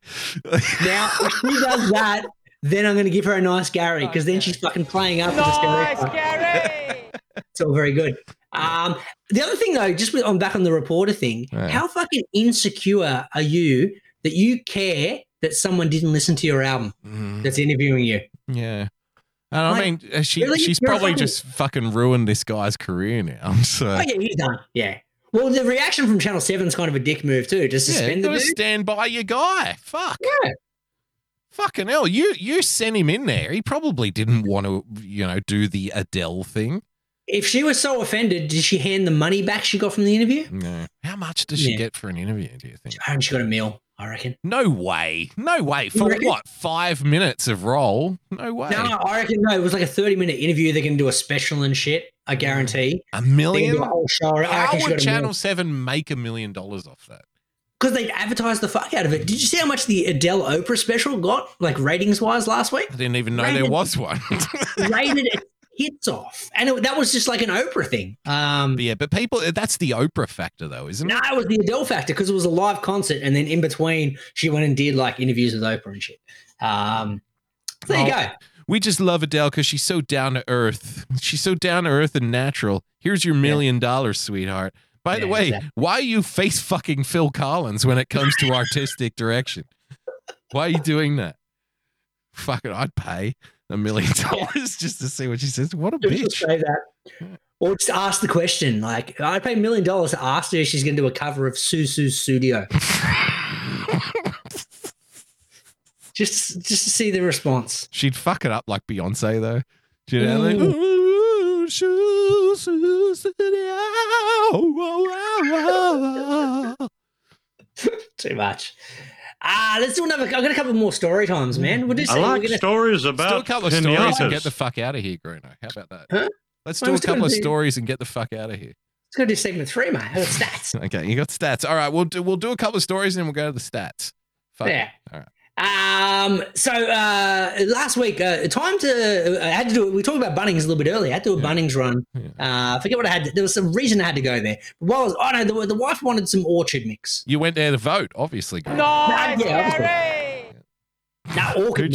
Now, if she does that, then I'm going to give her a nice Gary, because then she's fucking playing up. Nice Gary. It's all very good. The other thing, though, just on back on the reporter thing, how fucking insecure are you that you care that someone didn't listen to your album that's interviewing you? Yeah. And I mean, she's probably just fucking ruined this guy's career now. So. Oh, yeah, he's done. Yeah. Well, the reaction from Channel 7 is kind of a dick move too. Just suspend the dude. Stand by your guy. Fuck. Yeah. Fucking hell. You sent him in there. He probably didn't want to, do the Adele thing. If she was so offended, did she hand the money back she got from the interview? No. How much does she get for an interview, do you think? I reckon she got a meal. I reckon. No way. For what? 5 minutes of roll? No way. No, I reckon no. It was like a 30-minute interview. They're going to do a special and shit. I guarantee. $1 million? They can do a whole show. How would Channel 7 make $1 million off that? Because they advertised the fuck out of it. Did you see how much the Adele Oprah special got, like ratings-wise, last week? I didn't even know there was one. Rated it. Hits off, and that was just like an Oprah thing. But people—that's the Oprah factor, though, isn't it? No, it was the Adele factor because it was a live concert, and then in between, she went and did like interviews with Oprah and shit. There you go. We just love Adele because she's so down to earth. She's so down to earth and natural. Here's your $1 million, sweetheart. By the way, exactly. Why are you face fucking Phil Collins when it comes to artistic direction? Why are you doing that? Fucking, I'd pay. $1 million just to see what she says. What a bitch. Say that. Or just ask the question. Like, I'd pay $1 million to ask her if she's going to do a cover of Susu's Studio. just to see the response. She'd fuck it up like Beyonce, though. Do you know what I mean? Ooh, Susu Studio. Oh, oh, oh. Too much. Let's do another. I've got a couple more story times, man. Stories about. Let's do a couple of stories and get the fuck out of here, Greeno. How about that? Huh? Let's do a couple of stories and get the fuck out of here. Let's go do segment 3, mate. I got stats. Okay, you got stats. All right, we'll do a couple of stories and then we'll go to the stats. Fuck. Yeah. All right. So last week, I had to do it. We talked about Bunnings a little bit earlier. I had to do a Bunnings run. Yeah. I forget what I had. There was some reason I had to go there. The wife wanted some orchard mix. You went there to vote, obviously. Orchard Who'd mix. You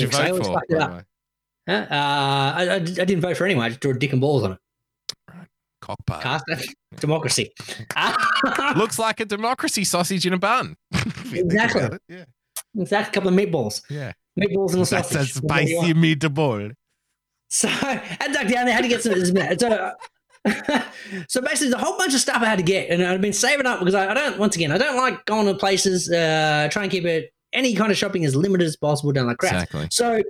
vote for? I didn't vote for anyone. I just drew a dick and balls on it. Cockpit. Democracy. Looks like a democracy sausage in a bun. Exactly. Yeah. Exactly, a couple of meatballs. Yeah. Meatballs and a sausage. That's a spicy meatball. So I had to duck down there, had to get some. So basically there's a whole bunch of stuff I had to get, and I've been saving up because I don't like going to places, try and keep any kind of shopping as limited as possible down the crap. Exactly. So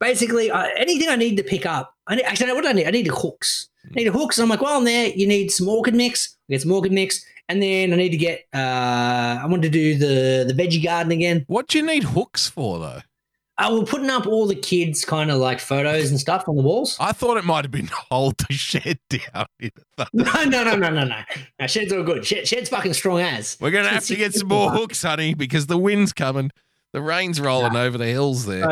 basically anything I need to pick up, what do I need? I need the hooks. I need the hooks. And I'm like, well, I'm there. You need some orchid mix. I get some orchid mix. And then I need to get I want to do the veggie garden again. What do you need hooks for, though? We're putting up all the kids' kind of like photos and stuff on the walls. I thought it might have been hold the shed down. No, shed's all good. Shed's fucking strong as. We're going to have to get some more hooks, honey, because the wind's coming. The rain's rolling over the hills there.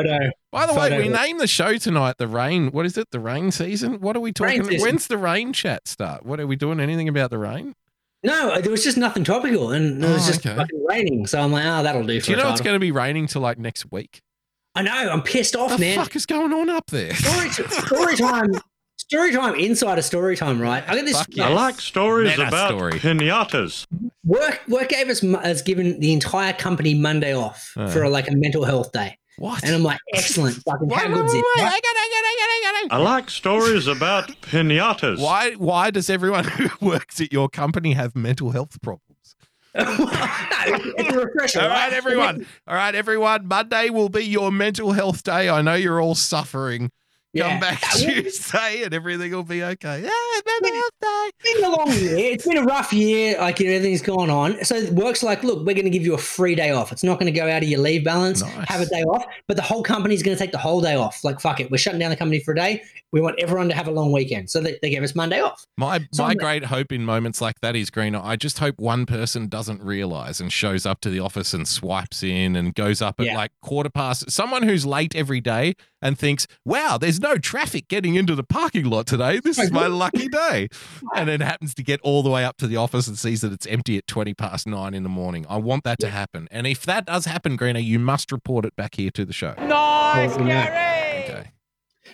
By the way, we named the show tonight The Rain. What is it? The Rain Season? What are we talking about? When's the rain chat start? What are we doing? Anything about the rain? No, there was just nothing topical, and it was just fucking raining. So I'm like, that'll do for a title. Do you know it's going to be raining till like next week? I know, I'm pissed off, man. What the fuck is going on up there? Story time. Story time, insider story time, right? I got this. Yes. I like stories about pinatas. Work has given the entire company Monday off for a mental health day. What? And I'm like, excellent. Fucking how good is it? I like stories about pinatas. Why does everyone who works at your company have mental health problems? It's a refresher. All right, everyone. Monday will be your mental health day. I know you're all suffering. Come back Tuesday and everything will be okay. It's been a long year. It's been a rough year. Like, you know, everything's gone on. So work's like, look, we're going to give you a free day off. It's not going to go out of your leave balance. Nice. Have a day off. But the whole company's going to take the whole day off. Like, fuck it. We're shutting down the company for a day. We want everyone to have a long weekend. So they gave us Monday off. My great hope in moments like that is, Greeno, I just hope one person doesn't realise and shows up to the office and swipes in and goes up at like quarter past. Someone who's late every day and thinks, wow, there's no traffic getting into the parking lot today. This is my lucky day. And it happens to get all the way up to the office and sees that it's empty at 9:20 in the morning. I want that to happen. And if that does happen, Greeno, you must report it back here to the show. Nice, Gary. Okay.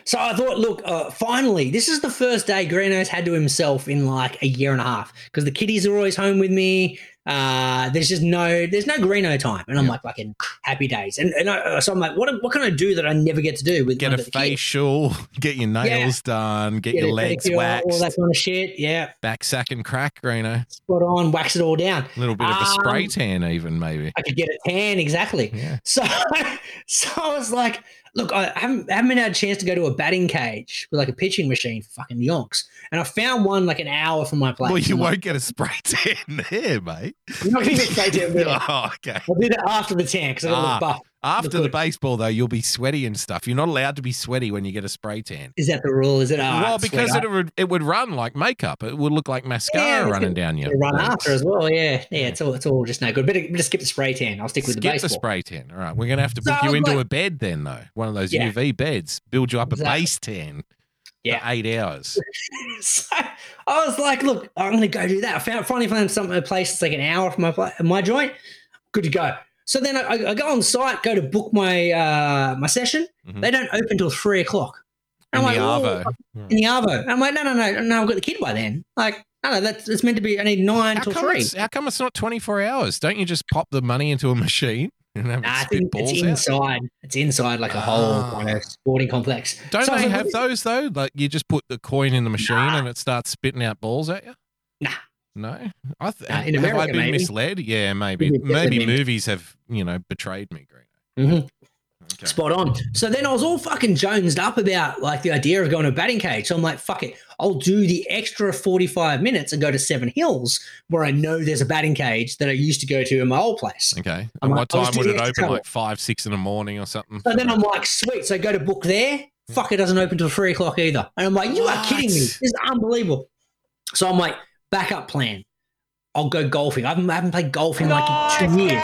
So I thought, look, finally, this is the first day Greeno's had to himself in like a year and a half because the kiddies are always home with me. There's no Greeno time. And I'm like, fucking happy days. And so I'm like, what can I do that I never get to do? Get a facial, get your nails done, get your legs waxed. All that kind of shit, Back, sack and crack, Greeno. Spot on, wax it all down. A little bit of a spray tan even maybe. I could get a tan, exactly. Yeah. So I was like, look, I haven't had a chance to go to a batting cage with like a pitching machine for fucking yonks. And I found one like an hour from my place. Well, you won't get a spray tan there, mate. You're not going to get a spray tan there. Oh, okay. I'll do that after the tan because I got a little buff. After the baseball, though, you'll be sweaty and stuff. You're not allowed to be sweaty when you get a spray tan. Is that the rule? Is it? Well, because it would run like makeup. It would look like mascara running down you. Run after as well, yeah. Yeah, it's all just no good. Better skip the spray tan. I'll stick with the baseball. Skip the spray tan. All right, we're going to have to book you into a bed then, though. One of those UV beds. Build you up a base tan. Yeah, for 8 hours. So I was like, look, I'm going to go do that. I finally found a place that's like an hour from my joint. Good to go. So then I go on site, go to book my my session. Mm-hmm. They don't open till 3:00. In the Arvo. I'm like, no, I've got the kid by then. Like, no, it's meant to be only 9 till 3. How come it's not 24 hours? Don't you just pop the money into a machine? I think it's inside. It's inside like a whole sporting complex. Don't they have those though? Like you just put the coin in the machine and it starts spitting out balls at you? Nah. No, in America, have I been maybe misled? Yeah, maybe. Maybe movies have, you know, betrayed me, Greeno. Mm-hmm. Okay. Spot on. So then I was all fucking jonesed up about like the idea of going to a batting cage. So I'm like, fuck it, I'll do the extra 45 minutes and go to Seven Hills where I know there's a batting cage that I used to go to in my old place. Okay. And what time would it open? Like 5, 6 in the morning or something? So then I'm like, sweet. So I go to book there. Fuck, it doesn't open till 3:00 either. And I'm like, you are kidding me. This is unbelievable. So I'm like, backup plan. I'll go golfing. I haven't played golf in like 2 years.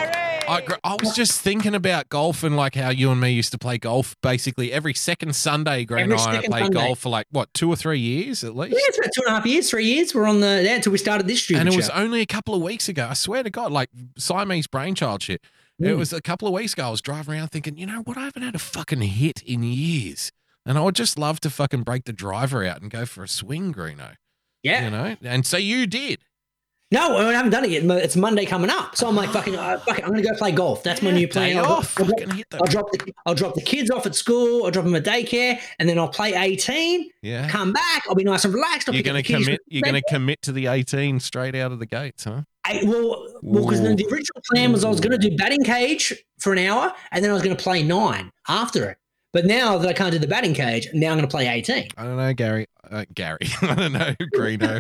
I was just thinking about golf and like how you and me used to play golf basically every second Sunday. Greeno and I played golf for like, 2 or 3 years at least? Yeah, it's about 2.5 years, 3 years. We're on until we started this show. And it was only a couple of weeks ago. I swear to God, like Siamese brainchild shit. Mm. It was a couple of weeks ago. I was driving around thinking, you know what? I haven't had a fucking hit in years. And I would just love to fucking break the driver out and go for a swing, Greeno. Yeah. You know, and so you did. No, I haven't done it yet. It's Monday coming up. So I'm like, fuck it, I'm going to go play golf. That's my new plan. I'll drop the kids off at school. I'll drop them at daycare and then I'll play 18. Yeah. Come back. I'll be nice and relaxed. You're going to commit to the 18 straight out of the gates, huh? Well, because the original plan was I was going to do batting cage for an hour and then I was going to play 9 after it. But now that I can't do the batting cage, now I'm going to play 18. I don't know, Gary. I don't know, Greeno.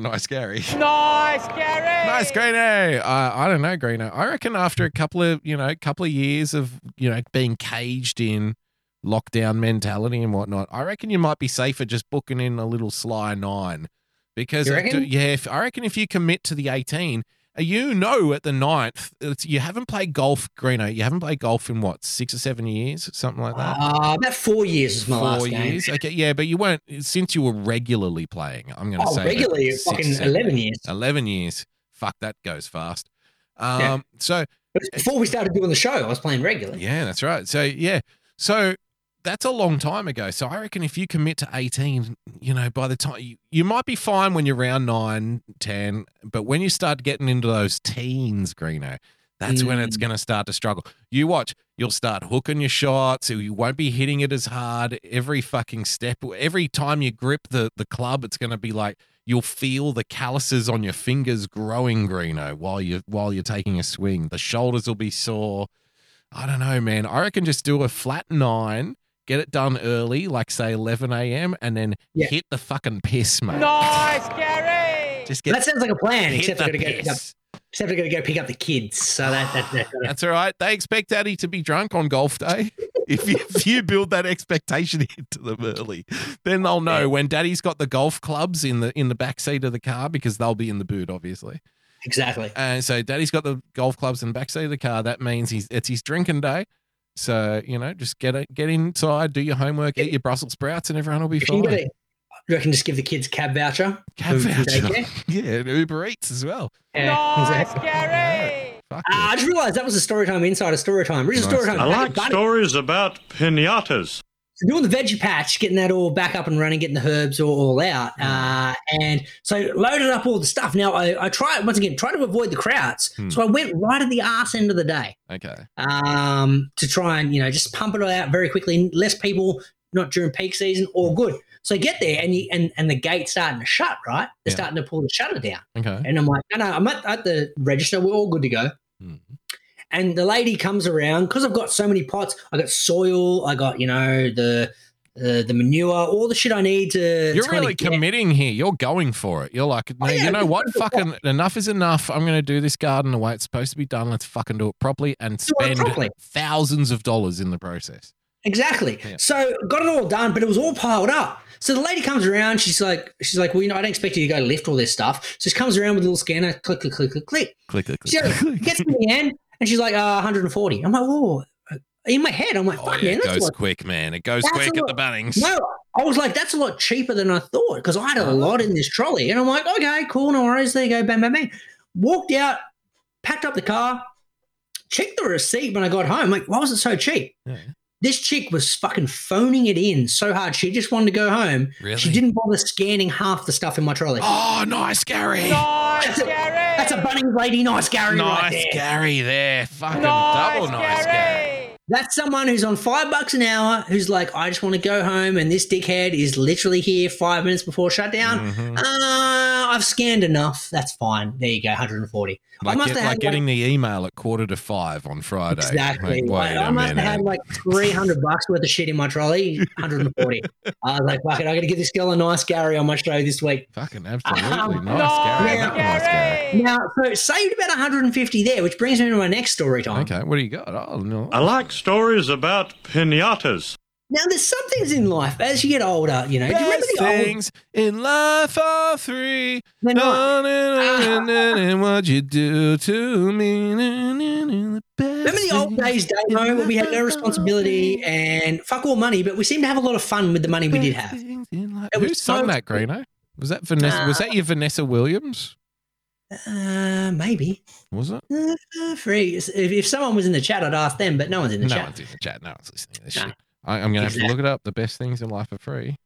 Nice, Greeno. I don't know, Greeno. I reckon after a couple of years of, you know, being caged in lockdown mentality and whatnot, I reckon you might be safer just booking in a little sly 9 because I reckon if you commit to the 18, you know, at the 9th, you haven't played golf, Greeno. You haven't played golf in, 6 or 7 years, something like that? About 4 years is my last game. 4 years? Okay, yeah, but you weren't, since you were regularly playing, I'm going to say. Oh, regularly, fucking 11 years. 11 years. Fuck, that goes fast. Yeah. So It was before we started doing the show. I was playing regular. Yeah, that's right. So, yeah. So that's a long time ago. So I reckon if you commit to 18, you know, by the time you might be fine when you're around 9, 10, but when you start getting into those teens, Greeno, that's when it's going to start to struggle. You watch, you'll start hooking your shots. You won't be hitting it as hard every fucking step. Every time you grip the club, it's going to be like, you'll feel the calluses on your fingers growing, Greeno, while you're taking a swing. The shoulders will be sore. I don't know, man. I reckon just do a flat 9, get it done early, like say 11 a.m., and then hit the fucking piss, mate. Nice, Gary! That sounds like a plan, except we're going to get it. Except we're going to go pick up the kids. So that's all right. They expect Addy to be drunk on golf day. If you build that expectation into them early, then they'll know when Daddy's got the golf clubs in the back seat of the car, because they'll be in the boot, obviously. Exactly. And so Daddy's got the golf clubs in the back seat of the car. That means it's his drinking day. So, you know, just get inside, do your homework, eat your Brussels sprouts, and everyone will be fine. You reckon just give the kids cab voucher? Yeah, Uber Eats as well. Yeah, nice, exactly. Gary! Yeah, I just realised that was a Storytime Insider Storytime. Nice. Storytime. I like stories about pinatas. So doing the veggie patch, getting that all back up and running, getting the herbs all out. And so loaded up all the stuff. Now, I try to avoid the crowds. So I went right at the arse end of the day. Okay. To try and, you know, just pump it all out very quickly. Less people, not during peak season, all good. So you get there and the gate's starting to shut, right? They're starting to pull the shutter down. Okay. And I'm like, no, I'm at the register. We're all good to go. Mm-hmm. And the lady comes around because I've got so many pots. I got soil. I got, you know, the manure, all the shit I need to. You're really committing here. You're going for it. You're like, you know what? Fucking enough is enough. I'm going to do this garden the way it's supposed to be done. Let's fucking do it properly and spend thousands of dollars in the process. Exactly. Yeah. So got it all done, but it was all piled up. So the lady comes around. She's like, well, you know, I don't expect you to go lift all this stuff. So she comes around with a little scanner, click, click, click, click, click. Click, click, click. She gets to the end, and she's like, 140. I'm like, whoa. In my head, I'm like, fuck, man. It goes quick, man. It goes quick at the Bunnings. No, I was like, that's a lot cheaper than I thought because I had a lot in this trolley. And I'm like, okay, cool, no worries. There you go, bam, bam, bam. Walked out, packed up the car, checked the receipt when I got home. Like, why was it so cheap? Yeah. This chick was fucking phoning it in so hard. She just wanted to go home. Really? She didn't bother scanning half the stuff in my trolley. Oh, nice, Gary. That's a Bunnings lady. Nice, Gary. Nice, right there. Gary there. Fucking nice, double nice, Gary. That's someone who's on $5 an hour who's like, I just want to go home, and this dickhead is literally here 5 minutes before shutdown. Mm-hmm. I've scanned enough. That's fine. There you go, 140. Like, I must have had getting the email at 4:45 on Friday. Exactly. Like, I must have had like $300 worth of shit in my trolley, 140. I was like, fuck it, I got to give this girl a nice Gary on my show this week. Fucking absolutely nice Gary. Now, so saved about 150 there, which brings me to my next story time. Okay, what do you got? Oh, no. I like stories about pinatas. Now, there's some things in life as you get older, you know. Best do you remember the things in life are three. And what you do to me. Remember the old days, Damo, where we had no responsibility and fuck all money, but we seemed to have a lot of fun with the money we did have. Who sung that, Greeno? Was that Vanessa? Was that your Vanessa Williams? Maybe. Was it? Free. If someone was in the chat, I'd ask them, but no one's in the chat. No one's in the chat. No one's listening to this shit. I'm going to have to look it up. The best things in life are free.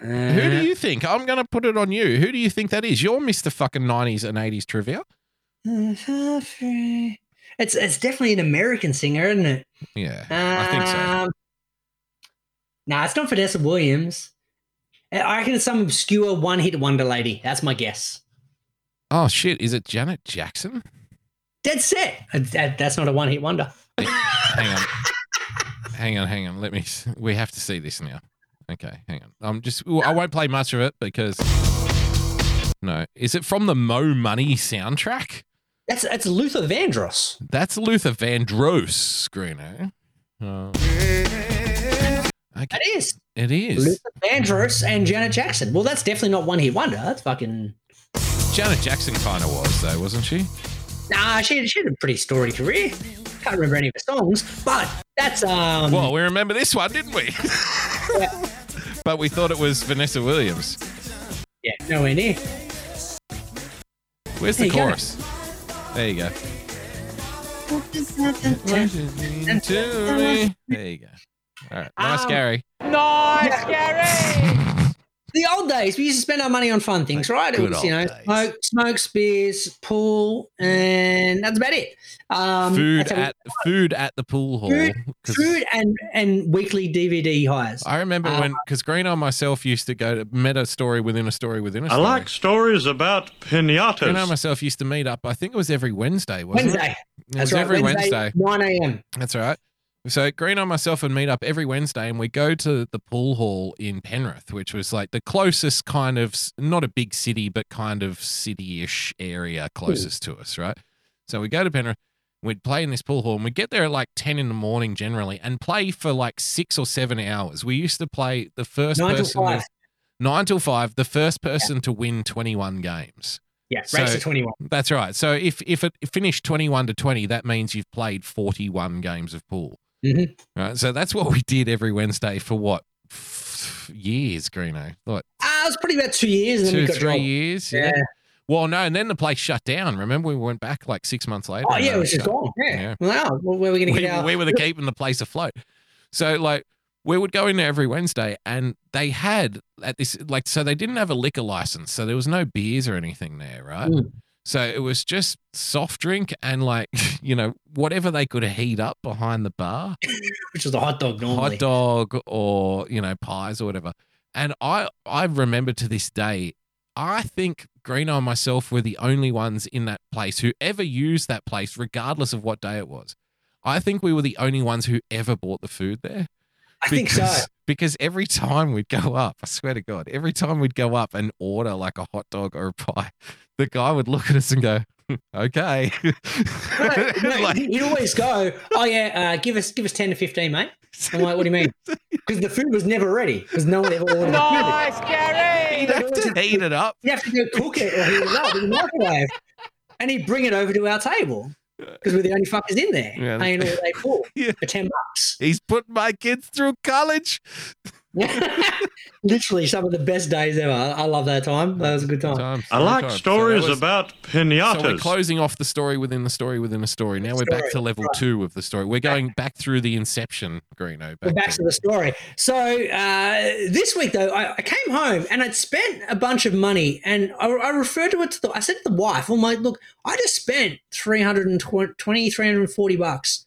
Who do you think? I'm going to put it on you. Who do you think that is? You're Mr. fucking 90s and 80s trivia. Free. It's definitely an American singer, isn't it? Yeah, I think so. Nah, it's not Vanessa Williams. I reckon it's some obscure one-hit wonder lady. That's my guess. Oh, shit. Is it Janet Jackson? Dead set. That's not a one-hit wonder. Hang on. Hang on. We have to see this now. Okay, hang on. I won't play much of it because. No. Is it from the Mo Money soundtrack? That's Luther Vandross. That's Luther Vandross, Greeno. Okay. It is. Luther Vandross and Janet Jackson. Well, that's definitely not one hit wonder. That's fucking. Janet Jackson kind of was, though, wasn't she? Nah, she had a pretty storied career. Can't remember any of the songs, but that's well, we remember this one, didn't we? Yeah. But we thought it was Vanessa Williams. Yeah, nowhere near. Where's the chorus? There you go. There you go. All right. Nice, Gary. Nice, Gary. The old days, we used to spend our money on fun things, right? It was, you know, smokes, beers, pool, and that's about it. Food at the pool hall. Food and weekly DVD hires. I remember when, because Greeno and myself used to go to meta story within a story within a story. I like stories about pinatas. Greeno and myself used to meet up, I think it was every Wednesday, wasn't it? That's right. Every Wednesday. 9 a.m. That's right. So Greeno and myself would meet up every Wednesday and we go to the pool hall in Penrith, which was like the closest kind of, not a big city, but kind of city-ish area closest to us, right? So we go to Penrith, we'd play in this pool hall and we'd get there at like 10 in the morning generally and play for like 6 or 7 hours. We used to play the first person. 9 till 5, the first person to win 21 games. Yeah, race to 21. That's right. So if it finished 21-20, that means you've played 41 games of pool. Mm-hmm. Right, so that's what we did every Wednesday for what years, Greeno? What? It was probably about 2 years. And then 3 years. Yeah. Well, no, and then the place shut down. Remember, we went back like 6 months later. Oh yeah, it was just gone. Yeah. Wow. Where were we going to get out? We were keeping the place afloat. So like we would go in there every Wednesday, and they had at this like so they didn't have a liquor license, so there was no beers or anything there, right? Mm. So it was just soft drink and like, you know, whatever they could heat up behind the bar. Which was a hot dog normally. Hot dog or, you know, pies or whatever. And I remember to this day, I think Greeno and myself were the only ones in that place who ever used that place, regardless of what day it was. I think we were the only ones who ever bought the food there. I think so. Because every time we'd go up, I swear to God, every time we'd go up and order like a hot dog or a pie, the guy would look at us and go, okay. No, like, he'd always go, oh, yeah, give us 10 to 15, mate. I'm like, what do you mean? Because the food was never ready because no one ever ordered nice, food. Nice, Gary. He'd have to heat it up. He'd have to go cook it or heat it up in the microwave. And he'd bring it over to our table. Because we're the only fuckers in there paying all they pull for $10. He's put my kids through college. Literally some of the best days ever. I love that time. That was a good time. I like stories about pinatas. So we're closing off the story within the story within a story. Now we're back to level 2 of the story. We're going back through the inception, Greeno. We're back to the story. So this week, though, I came home and I'd spent a bunch of money and I referred to it to I said to the wife, well, mate, look, I just spent $340.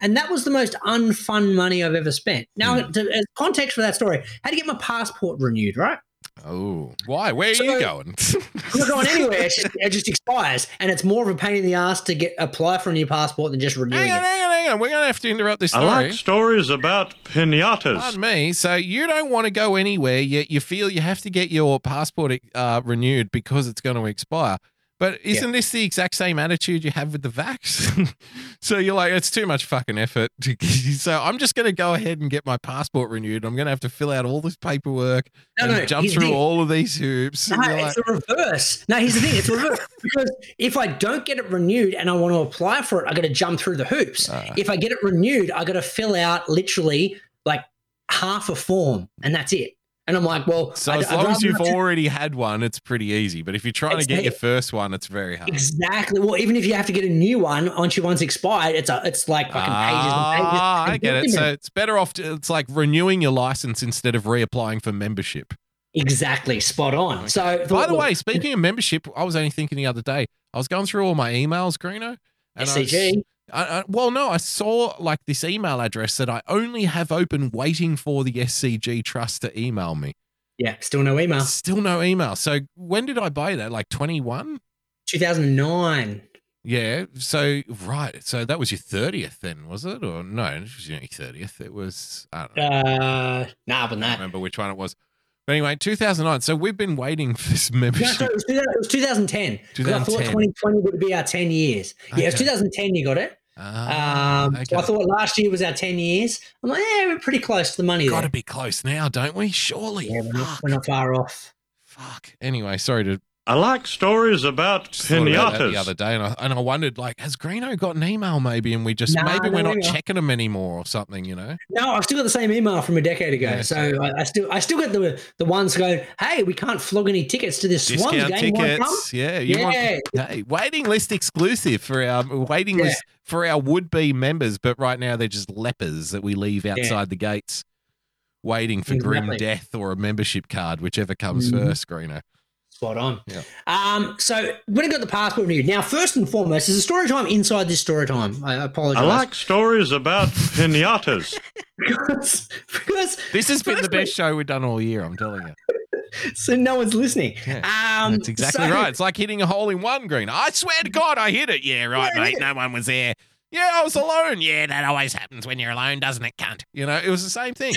And that was the most unfun money I've ever spent. Now, as context for that story, I had to get my passport renewed, right? Oh, why? Where are you going? I'm not going anywhere. It just expires. And it's more of a pain in the ass to apply for a new passport than just renewing Hang on. We're going to have to interrupt this story. I like stories about pinatas. Pardon me. So you don't want to go anywhere, yet you feel you have to get your passport renewed because it's going to expire. But isn't this the exact same attitude you have with the vax? So you're like, it's too much fucking effort. So I'm just going to go ahead and get my passport renewed. I'm going to have to fill out all this paperwork and jump through all of these hoops. No, it's the reverse. No, here's the thing. It's the reverse. Because if I don't get it renewed and I want to apply for it, I got to jump through the hoops. If I get it renewed, I got to fill out literally like half a form and that's it. And I'm like, well, so as long as you've already had one, it's pretty easy. But if you're trying to get your first one, it's very hard. Exactly. Well, even if you have to get a new one once one's expired, it's like fucking pages and pages. I get it. So it's better off. It's like renewing your license instead of reapplying for membership. Exactly. Spot on. Okay. So, by the way, speaking of membership, I was only thinking the other day. I was going through all my emails, Greeno. SCG. I saw like this email address that I only have open waiting for the SCG Trust to email me. Yeah, still no email. Still no email. So when did I buy that? Like 21? 2009. Yeah. So, right. So that was your 30th then, was it? Or no, it was your 30th. It was, I don't know. I don't remember which one it was. But anyway, 2009. So we've been waiting for this membership. No, it was 2010. Because I thought 2020 would be our 10 years. Okay. Yeah, it was 2010 you got it. Okay. So I thought last year was our 10 years. I'm like, we're pretty close to the money. Got to be close now, don't we? Surely. Yeah, we're not far off. Fuck. Anyway, sorry to I like stories about pinatas. The other day, and I wondered, like, has Greeno got an email maybe, and we just maybe we're not checking them anymore or something, you know? No, I've still got the same email from a decade ago, so I still get the ones going, hey, we can't flog any tickets to this Swans game. Tickets, yeah, want, hey, waiting list exclusive for our waiting list for our would-be members, but right now they're just lepers that we leave outside the gates, waiting for grim death or a membership card, whichever comes first, Greeno. Spot on. Yeah. So when I got the passport renewed, now first and foremost, there's a story time inside this story time. I apologise. I like stories about pinatas. because this has been the best show we've done all year, I'm telling you. So no one's listening. Yeah, that's exactly right. It's like hitting a hole in one, Green. I swear to God I hit it. Yeah, right, mate. No one was there. Yeah, I was alone. Yeah, that always happens when you're alone, doesn't it, cunt? You know, it was the same thing.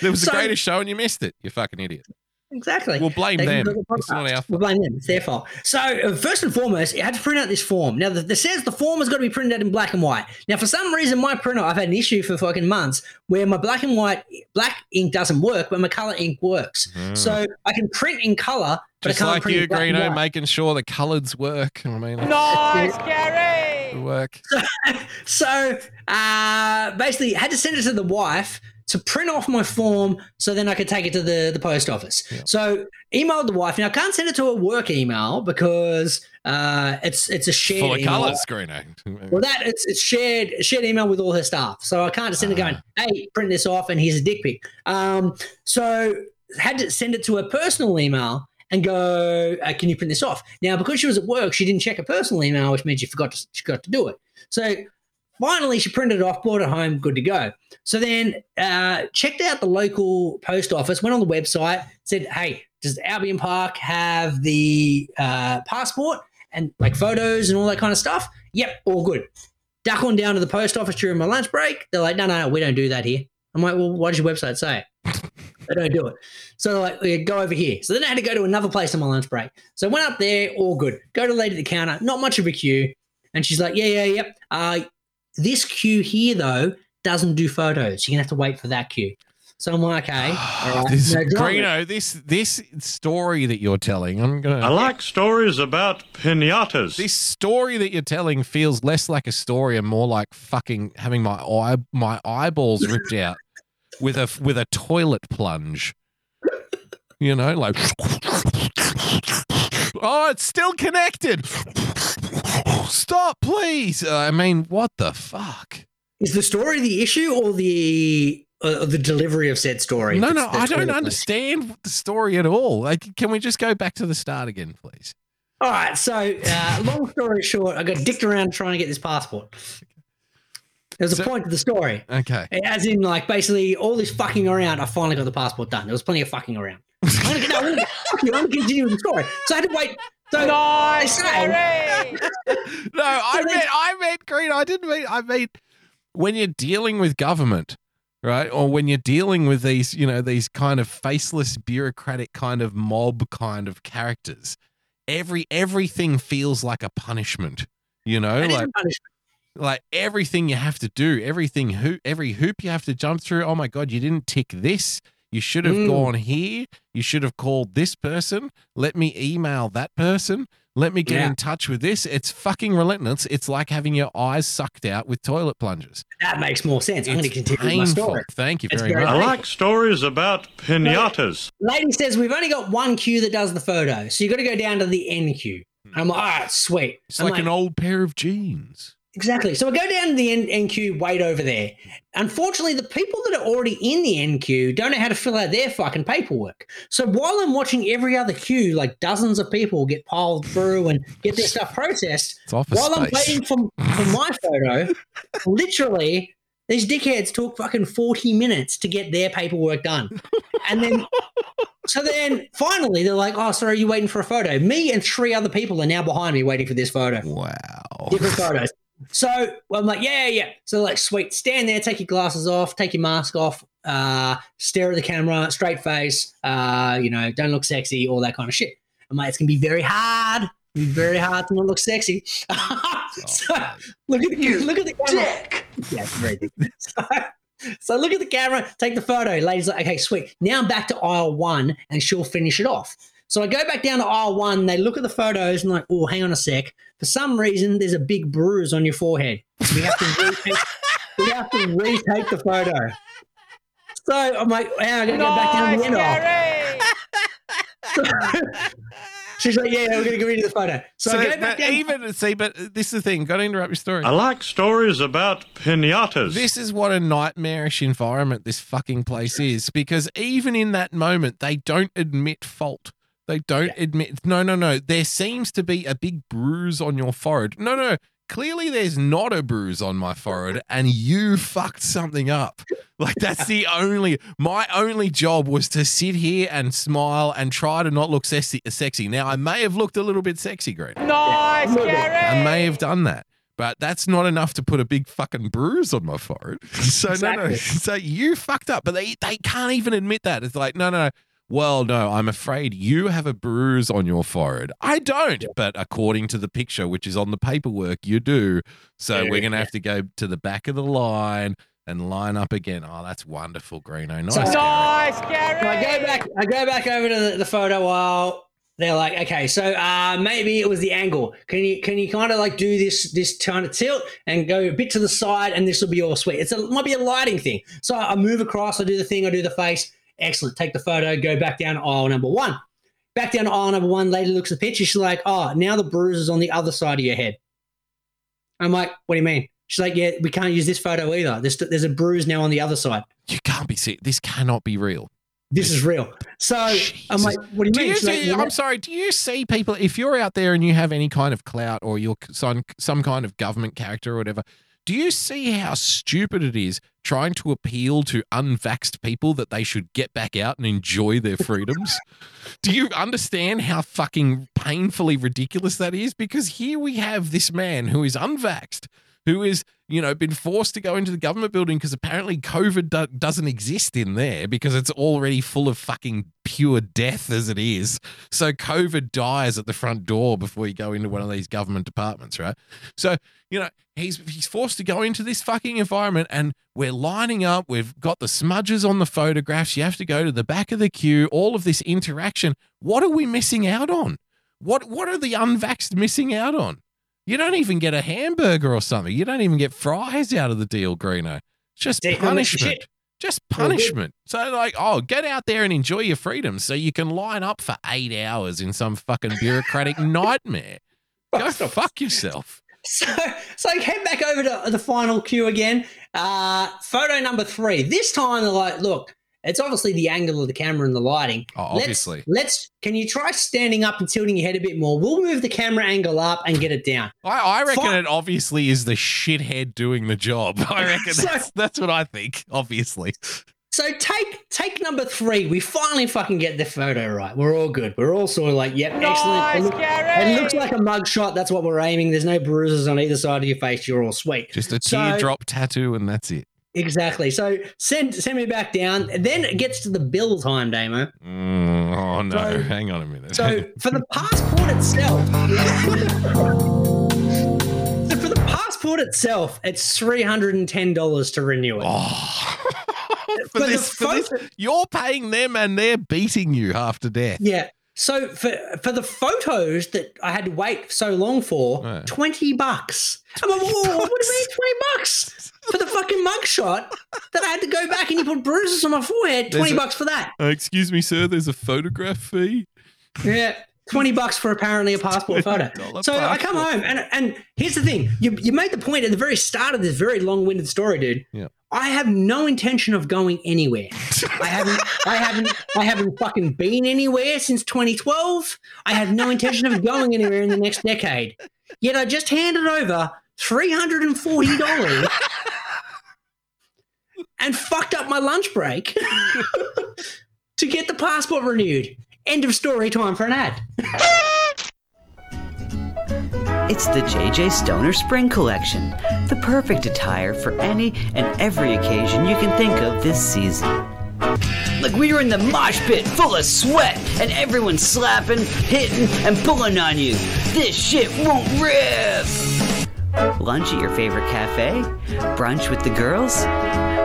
There was the greatest show and you missed it, you fucking idiot. Exactly. We'll blame them. It's not our fault. We'll blame them. It's their fault. So first and foremost, you had to print out this form. Now, this says the form has got to be printed out in black and white. Now, for some reason, my printer, I've had an issue for fucking months where my black and white, black ink doesn't work, but my colour ink works. Mm. So I can print in colour, but just I can't print in black and white. Just like you, Greeno, making sure the coloureds work. I mean, nice, Gary. Good work. So basically, had to send it to the wife to print off my form so then I could take it to the post office. Yeah. So emailed the wife. Now, I can't send it to a work email because it's a shared email. Full of colours, Greeno. Well, it's shared email with all her staff. So I can't just send it going, hey, print this off and here's a dick pic. So had to send it to her personal email and go, can you print this off? Now, because she was at work, she didn't check her personal email, which means she forgot to do it. So finally, she printed it off, brought it home, good to go. So then checked out the local post office, went on the website, said, hey, does Albion Park have the passport and like photos and all that kind of stuff? Yep, all good. Duck on down to the post office during my lunch break. They're like, no, we don't do that here. I'm like, well, what does your website say? They don't do it. So they're like, go over here. So then I had to go to another place on my lunch break. So went up there, all good. Go to the lady at the counter, not much of a queue. And she's like, yep. This queue here, though, doesn't do photos. You're going to have to wait for that queue. So I'm like, okay. Greeno, this story that you're telling, I like stories about pinatas. This story that you're telling feels less like a story and more like fucking having my eyeballs ripped out with a toilet plunge. You know, like, oh, it's still connected. Stop, please. I mean, what the fuck? Is the story the issue or the delivery of said story? No, I don't understand the story at all. Like, can we just go back to the start again, please? All right. So long story short, I got dicked around trying to get this passport. There's a point to the story. Okay. As in, like, basically all this fucking around, I finally got the passport done. There was plenty of fucking around. I'm going to continue with the story. So I had to wait. So nice, Harry. No, I meant Greeno. I mean when you're dealing with government, right? Or when you're dealing with these, you know, these kind of faceless bureaucratic kind of mob kind of characters, everything feels like a punishment, you know? It is a punishment. Like everything you have to do, every hoop you have to jump through. Oh my God, you didn't tick this. You should have gone here. You should have called this person. Let me email that person. Let me get in touch with this. It's fucking relentless. It's like having your eyes sucked out with toilet plungers. That makes more sense. I'm going to continue my story. Thank you very much. I like stories about pinatas. Lady says, we've only got one queue that does the photo, so you've got to go down to the end queue. And I'm like, all right, sweet. It's like an old pair of jeans. Exactly. So I go down to the NQ, wait over there. Unfortunately, the people that are already in the NQ don't know how to fill out their fucking paperwork. So while I'm watching every other queue, like dozens of people get piled through and get their stuff processed, I'm waiting for my photo, literally these dickheads took fucking 40 minutes to get their paperwork done. And then finally they're like, oh, sorry, you're waiting for a photo. Me and three other people are now behind me waiting for this photo. Wow. Different photos. So I'm like, yeah. So like, sweet, stand there, take your glasses off, take your mask off, stare at the camera, straight face, you know, don't look sexy, all that kind of shit. I'm like, it's going to be very hard. It'll be very hard to not look sexy. So look at the camera. Dick. Yeah, it's very big. So look at the camera, take the photo. Lady's like, okay, sweet. Now I'm back to aisle one and she'll finish it off. So I go back down to aisle one. They look at the photos and like, oh, hang on a sec. For some reason, there's a big bruise on your forehead. We have to retake the photo. So I'm like, wow, I'm going to go back down the end aisle. She's like, yeah, we're going to get rid of the photo. So I go back down. Even, see, but this is the thing. Got to interrupt your story. I like stories about pinatas. This is what a nightmarish environment this fucking place is, because even in that moment, they don't admit fault. They don't admit, no, there seems to be a big bruise on your forehead. No, clearly there's not a bruise on my forehead and you fucked something up. Like that's my only job was to sit here and smile and try to not look sexy. Now I may have looked a little bit sexy, Green. Nice, Gary. I may have done that. But that's not enough to put a big fucking bruise on my forehead. So exactly. No. So you fucked up. But they can't even admit that. It's like, no. Well, no, I'm afraid you have a bruise on your forehead. I don't, but according to the picture, which is on the paperwork, you do. So we're going to have to go to the back of the line and line up again. Oh, that's wonderful, Greeno. Nice, Gary. So I go back over to the photo aisle. They're like, okay, so maybe it was the angle. Can you kind of like do this kind of tilt and go a bit to the side and this will be all sweet. It might be a lighting thing. So I move across, I do the thing, I do the face. Excellent. Take the photo, go back down aisle number one. Back down aisle number one, lady looks at the picture. She's like, oh, now the bruise is on the other side of your head. I'm like, what do you mean? She's like, yeah, we can't use this photo either. There's a bruise now on the other side. You can't be sick. This cannot be real. This is real. So Jesus. I'm like, what do you mean? I'm sorry. Do you see people, if you're out there and you have any kind of clout or you're some kind of government character or whatever, do you see how stupid it is trying to appeal to unvaxxed people that they should get back out and enjoy their freedoms? Do you understand how fucking painfully ridiculous that is? Because here we have this man who is unvaxxed, who is, been forced to go into the government building because apparently COVID doesn't exist in there because it's already full of fucking pure death as it is. So COVID dies at the front door before you go into one of these government departments, right? So, he's forced to go into this fucking environment and we're lining up. We've got the smudges on the photographs. You have to go to the back of the queue, all of this interaction. What are we missing out on? What are the unvaxxed missing out on? You don't even get a hamburger or something. You don't even get fries out of the deal, Greeno. Just punishment. So like, get out there and enjoy your freedom so you can line up for 8 hours in some fucking bureaucratic nightmare. Go fuck yourself. So I came back over to the final queue again. Photo number 3. This time they're like, look, it's obviously the angle of the camera and the lighting. Oh, obviously. Can you try standing up and tilting your head a bit more? We'll move the camera angle up and get it down. I reckon it obviously is the shithead doing the job. I reckon that's what I think, obviously. So take number 3. We finally fucking get the photo right. We're all good. We're all sort of like, yep, nice, excellent. It looks like a mugshot. That's what we're aiming. There's no bruises on either side of your face. You're all sweet. Just a teardrop tattoo and that's it. Exactly. So send me back down. Then it gets to the bill time, Damo. Oh, no. So, hang on a minute. So for the passport itself, it's $310 to renew it. Oh. for this, you're paying them and they're beating you half to death. Yeah. So for the photos that I had to wait so long for, $20. I'm like, whoa, what do you mean $20 for the fucking mugshot that I had to go back and you put bruises on my forehead? $20 for that. Excuse me, sir, there's a photograph fee. Yeah, $20 for apparently a passport photo. So passport. I come home and here's the thing. You made the point at the very start of this very long-winded story, dude. Yeah. I have no intention of going anywhere. I haven't fucking been anywhere since 2012. I have no intention of going anywhere in the next decade. Yet I just handed over $340 and fucked up my lunch break to get the passport renewed. End of story. Time for an ad. It's the J.J. Stoner Spring Collection, the perfect attire for any and every occasion you can think of this season. Like we were in the mosh pit full of sweat and everyone's slapping, hitting, and pulling on you. This shit won't rip. lunch at your favorite cafe, brunch with the girls.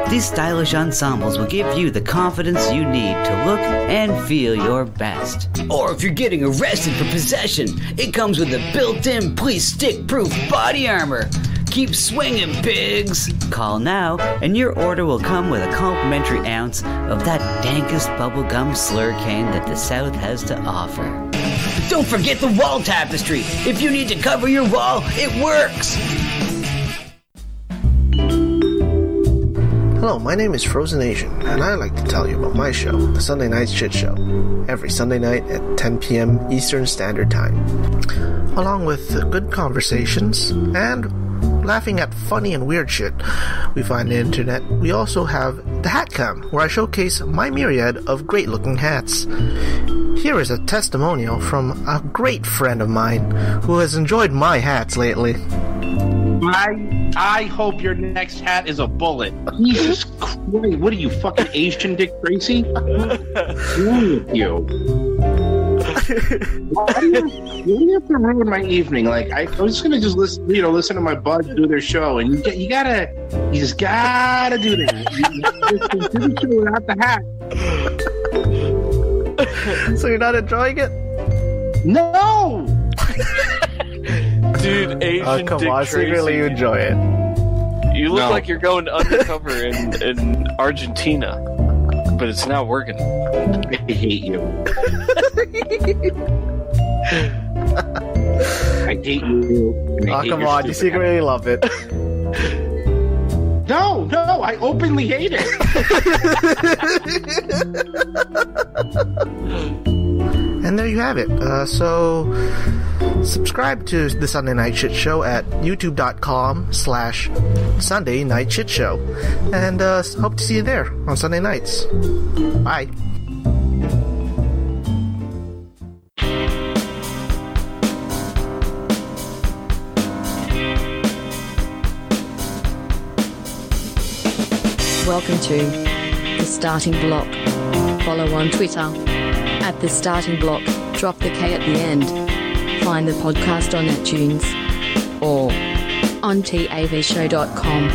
These stylish ensembles will give you the confidence you need to look and feel your best. Or if you're getting arrested for possession, it comes with a built-in police stick-proof body armor. Keep swinging, pigs! Call now, and your order will come with a complimentary ounce of that dankest bubblegum slurricane that the South has to offer. But don't forget the wall tapestry! If you need to cover your wall, it works! Hello, my name is Frozen Asian, and I'd like to tell you about my show, The Sunday Night Shit Show, every Sunday night at 10 p.m. Eastern Standard Time, along with good conversations and laughing at funny and weird shit we find on the internet. We also have the Hat Cam, where I showcase my myriad of great-looking hats. Here is a testimonial from a great friend of mine who has enjoyed my hats lately. I hope your next hat is a bullet. Jesus Christ, what are you, fucking Asian Dick Tracy? What's wrong with you? Why do you have to ruin my evening? Like I was just gonna listen to my buds do their show, and you just gotta do that. You do the show without the hat. So you're not enjoying it? No, dude. Asian come Dick on, Tracy. Secretly you enjoy it. You look like you're going undercover in Argentina. But it's not working. I hate you. I hate you. Oh, come on. You secretly love it. No. I openly hate it. And there you have it. So subscribe to The Sunday Night Shit Show at youtube.com/Sunday Night Shit Show. And hope to see you there on Sunday nights. Bye. Welcome to The Starting Block. Follow on Twitter at The Starting Block. Drop the K at the end. Find the podcast on iTunes or on TAVshow.com.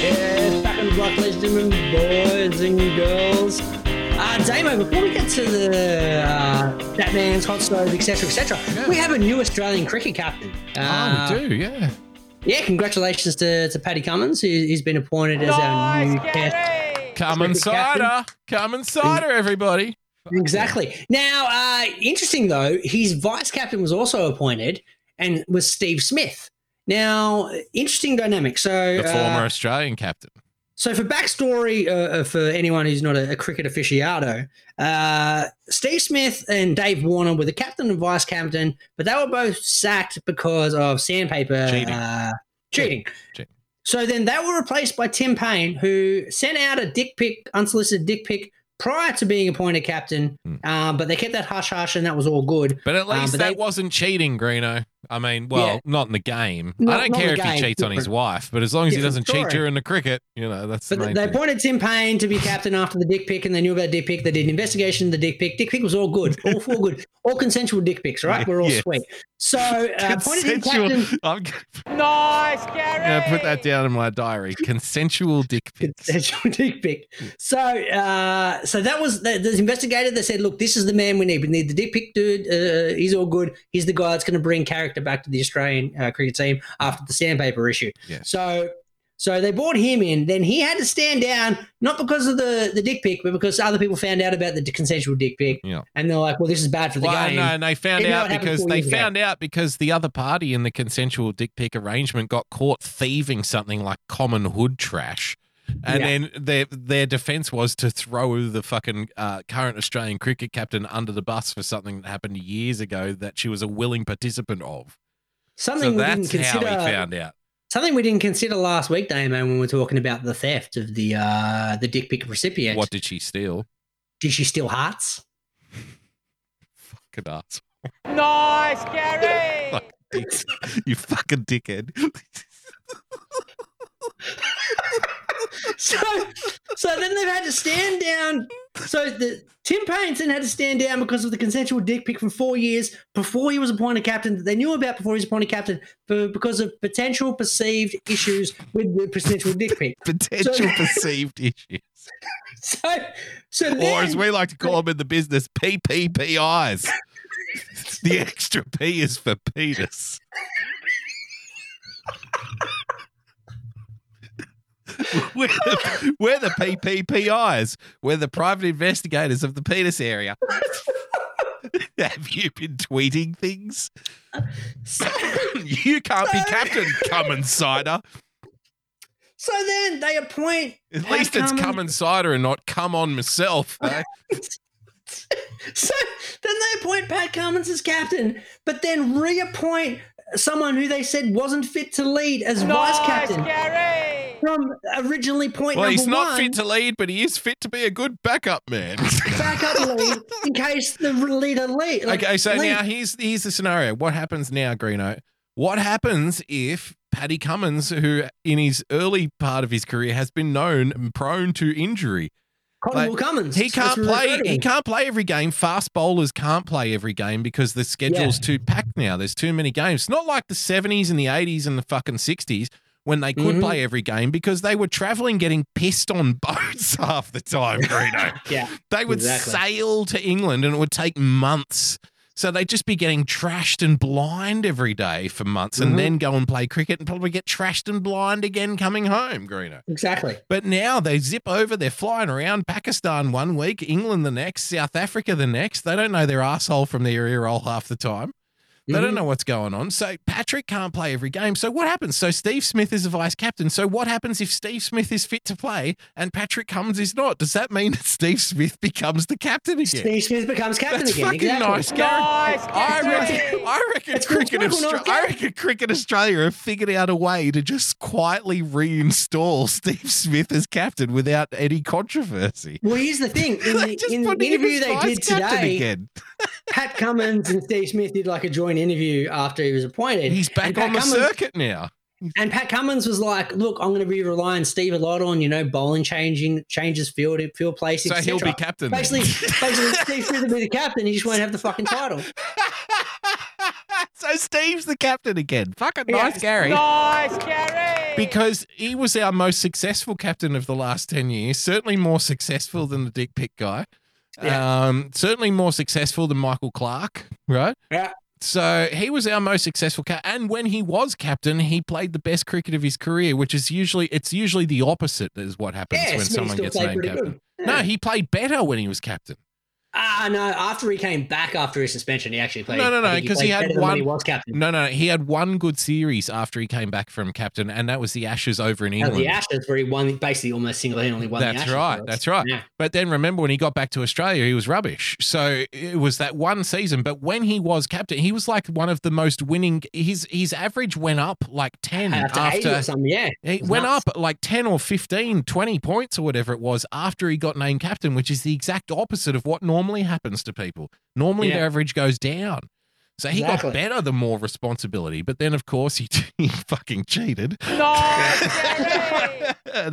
Yeah, Starting Block, ladies and gentlemen, boys and girls. Damo, before we get to the Batman's hot stove, etc., yeah, we have a new Australian cricket captain. We do, yeah. Yeah, congratulations to Paddy Cummins, who's been appointed as our new captain. Come insider, everybody. Exactly. Now, interesting, though, his vice-captain was also appointed and was Steve Smith. Now, interesting dynamic. So, the former Australian captain. So for backstory, for anyone who's not a cricket aficionado, Steve Smith and Dave Warner were the captain and vice captain, but they were both sacked because of sandpaper cheating. So then they were replaced by Tim Paine, who sent out a unsolicited dick pic, prior to being appointed captain, but they kept that hush-hush and that was all good. But at least that wasn't cheating, Greeno. I mean, not in the game. I don't care if he cheats on his wife, but as long as he doesn't cheat during the cricket, that's the main thing. They appointed Tim Paine to be captain after the dick pic, and they knew about dick pic. They did an investigation of the dick pic. Dick pic was all good. All good. All consensual dick pics, right? We're all sweet. So appointed him captain. Nice, Gary! I'm going to put that down in my diary. Consensual dick pics. Consensual dick pic. So, so that was the investigator. They said, look, this is the man we need. We need the dick pic dude. He's all good. He's the guy that's going to bring character back to the Australian cricket team after the sandpaper issue. Yeah. So they brought him in. Then he had to stand down, not because of the dick pic, but because other people found out about the consensual dick pic. Yeah. And they're like, well, this is bad for the game. No, and they found out because the other party in the consensual dick pic arrangement got caught thieving something like common hood trash. And then their defence was to throw the fucking current Australian cricket captain under the bus for something that happened years ago that she was a willing participant of. Something we didn't consider last week, Damo, when we were talking about the theft of the dick pic recipient. What did she steal? Did she steal hearts? Fucking hearts. Nice, Gary! You fucking dickhead. So then they've had to stand down So Tim Paine then had to stand down because of the consensual dick pic from 4 years before he was appointed captain that they knew about before he was appointed captain because of potential perceived issues with the potential dick pic. Perceived issues. So then, or as we like to call them in the business, PPPIs. The extra P is for penis. We're the PPPIs. We're the private investigators of the penis area. Have you been tweeting things? You can't be captain, Cummins Cider. So then they appoint... At least it's Cummins Cider and not come on myself. Eh? So then they appoint Pat Cummins as captain, but then reappoint someone who they said wasn't fit to lead as vice captain. Gary. From originally point number one. Well, he's not fit to lead, but he is fit to be a good backup man. Backup lead in case the leader leaves. Now here's the scenario. What happens now, Greeno? What happens if Paddy Cummins, who in his early part of his career has been known and prone to injury, Cummins. He can't play every game. Fast bowlers can't play every game because the schedule's too packed now. There's too many games. It's not like the 70s and the 80s and the fucking 60s when they could play every game because they were traveling, getting pissed on boats half the time, Greeno. Yeah, they would sail to England and it would take months. So they'd just be getting trashed and blind every day for months and then go and play cricket and probably get trashed and blind again coming home, Greeno. Exactly. But now they zip over, they're flying around Pakistan 1 week, England the next, South Africa the next. They don't know their asshole from their ear hole half the time. They don't know what's going on. So Patrick can't play every game. So what happens? So Steve Smith is a vice captain. So what happens if Steve Smith is fit to play and Patrick Cummins is not? Does that mean that Steve Smith becomes the captain again? Steve Smith becomes captain again. Fucking exactly. Nice, Gary. Nice, I reckon Cricket Australia have figured out a way to just quietly reinstall Steve Smith as captain without any controversy. Well, here's the thing. In the interview they did today, Pat Cummins and Steve Smith did like a joint interview after he was appointed. He's back on the circuit now. And Pat Cummins was like, look, I'm going to be relying Steve a lot on, bowling changes, field placing. So he'll be captain. Basically Steve Smith will be the captain. He just won't have the fucking title. So Steve's the captain again. Fucking nice, Gary. Nice, Gary. Because he was our most successful captain of the last 10 years, certainly more successful than the dick pic guy. Yeah. Certainly more successful than Michael Clark, right? Yeah. So he was our most successful and when he was captain, he played the best cricket of his career, which is usually the opposite is what happens when someone gets named captain. Yeah. No, he played better when he was captain. No, after he came back after his suspension, he actually played. No, because he had one. He was captain. No, he had one good series after he came back from captain, and that was the Ashes over in England. The Ashes where he won basically almost single-handedly won the Ashes. That's right. Yeah. But then remember when he got back to Australia, he was rubbish. So it was that one season. But when he was captain, he was like one of the most winning. His average went up like 10 after 8 or something. Yeah, it went up like 10 or 15, 20 points or whatever it was after he got named captain, which is the exact opposite of what normally happens to people. Normally their average goes down. So he got better the more responsibility, but then of course he fucking cheated. They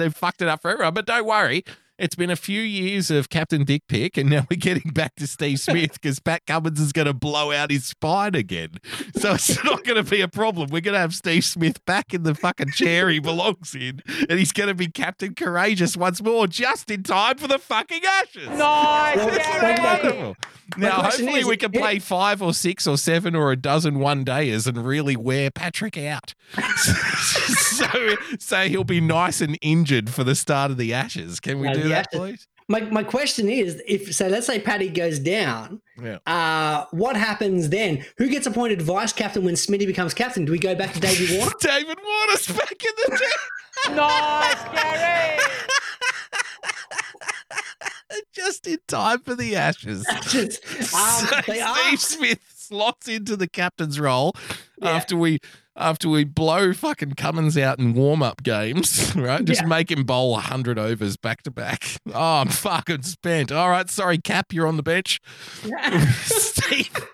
fucked it up for everyone, but don't worry. It's been a few years of Captain Dick Pick, and now we're getting back to Steve Smith because Pat Cummins is going to blow out his spine again. So it's not going to be a problem. We're going to have Steve Smith back in the fucking chair he belongs in, and he's going to be Captain Courageous once more, just in time for the fucking Ashes. Nice, Gary. Wonderful. Now, hopefully we can play 5 or 6 or 7 or a dozen one-dayers and really wear Patrick out. so he'll be nice and injured for the start of the Ashes. Can we do that, please? My question is, let's say Paddy goes down, what happens then? Who gets appointed vice captain when Smitty becomes captain? Do we go back to David Warner? David Warner's back in the team. Nice, Gary. Just in time for the Ashes. Steve Smith slots into the captain's role after we blow fucking Cummins out in warm-up games, right? Just make him bowl 100 overs back to back. Oh, I'm fucking spent. All right, sorry, Cap, you're on the bench. Yeah.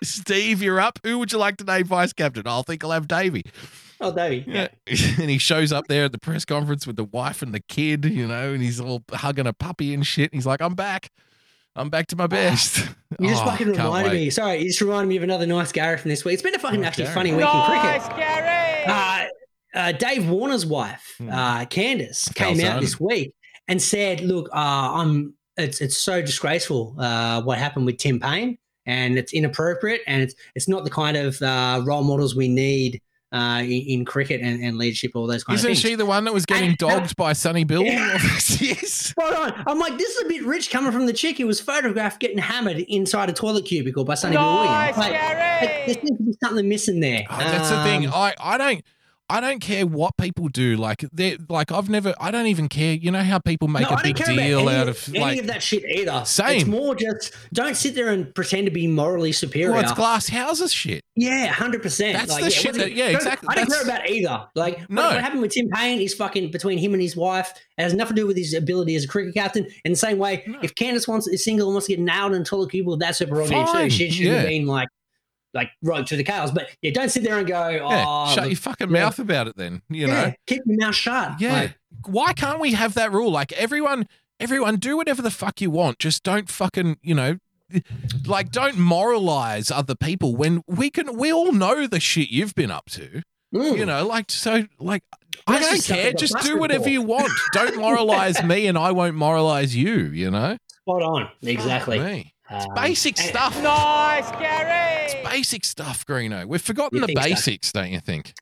Steve, you're up. Who would you like to name vice captain? I think I'll have Davey. Oh, Davey. Yeah. And he shows up there at the press conference with the wife and the kid, and he's all hugging a puppy and shit. And he's like, I'm back. I'm back to my best. You just fucking reminded me. Sorry, you just reminded me of another nice Gary from this week. It's been a fucking funny week in cricket. Gary! Dave Warner's wife, Candice, came out this week and said, look, it's so disgraceful what happened with Tim Paine, and it's inappropriate, and it's not the kind of role models we need in cricket and leadership, all those kind of things. Isn't she the one that was getting dogged by Sonny Bill? Yeah. Yes. Right on. I'm like, this is a bit rich coming from the chick who was photographed getting hammered inside a toilet cubicle by Sonny Bill Williams. Like, there seems to be something missing there. Oh, that's the thing. I don't care what people do. I don't even care. You know how people make a big deal out of any of that shit either. Same. It's more just don't sit there and pretend to be morally superior. Well, it's glass houses shit. Yeah, 100%. That's the shit. Exactly. I don't care about either. Like, what happened with Tim Paine is fucking between him and his wife. It has nothing to do with his ability as a cricket captain. In the same way, if Candice is single and wants to get nailed in a toilet cubicle, that's her prerogative too. She shouldn't have been like right to the cows, but don't sit there and go, shut your fucking mouth about it then, you know. Keep your mouth shut. Yeah. Why can't we have that rule? Like everyone do whatever the fuck you want. Just don't fucking, don't moralize other people when we all know the shit you've been up to. Mm. I don't care. Just do whatever you want. Don't moralize me and I won't moralize you, Spot on. Exactly. It's basic stuff. Nice, Gary. It's basic stuff, Greeno. We've forgotten the basics, don't you think?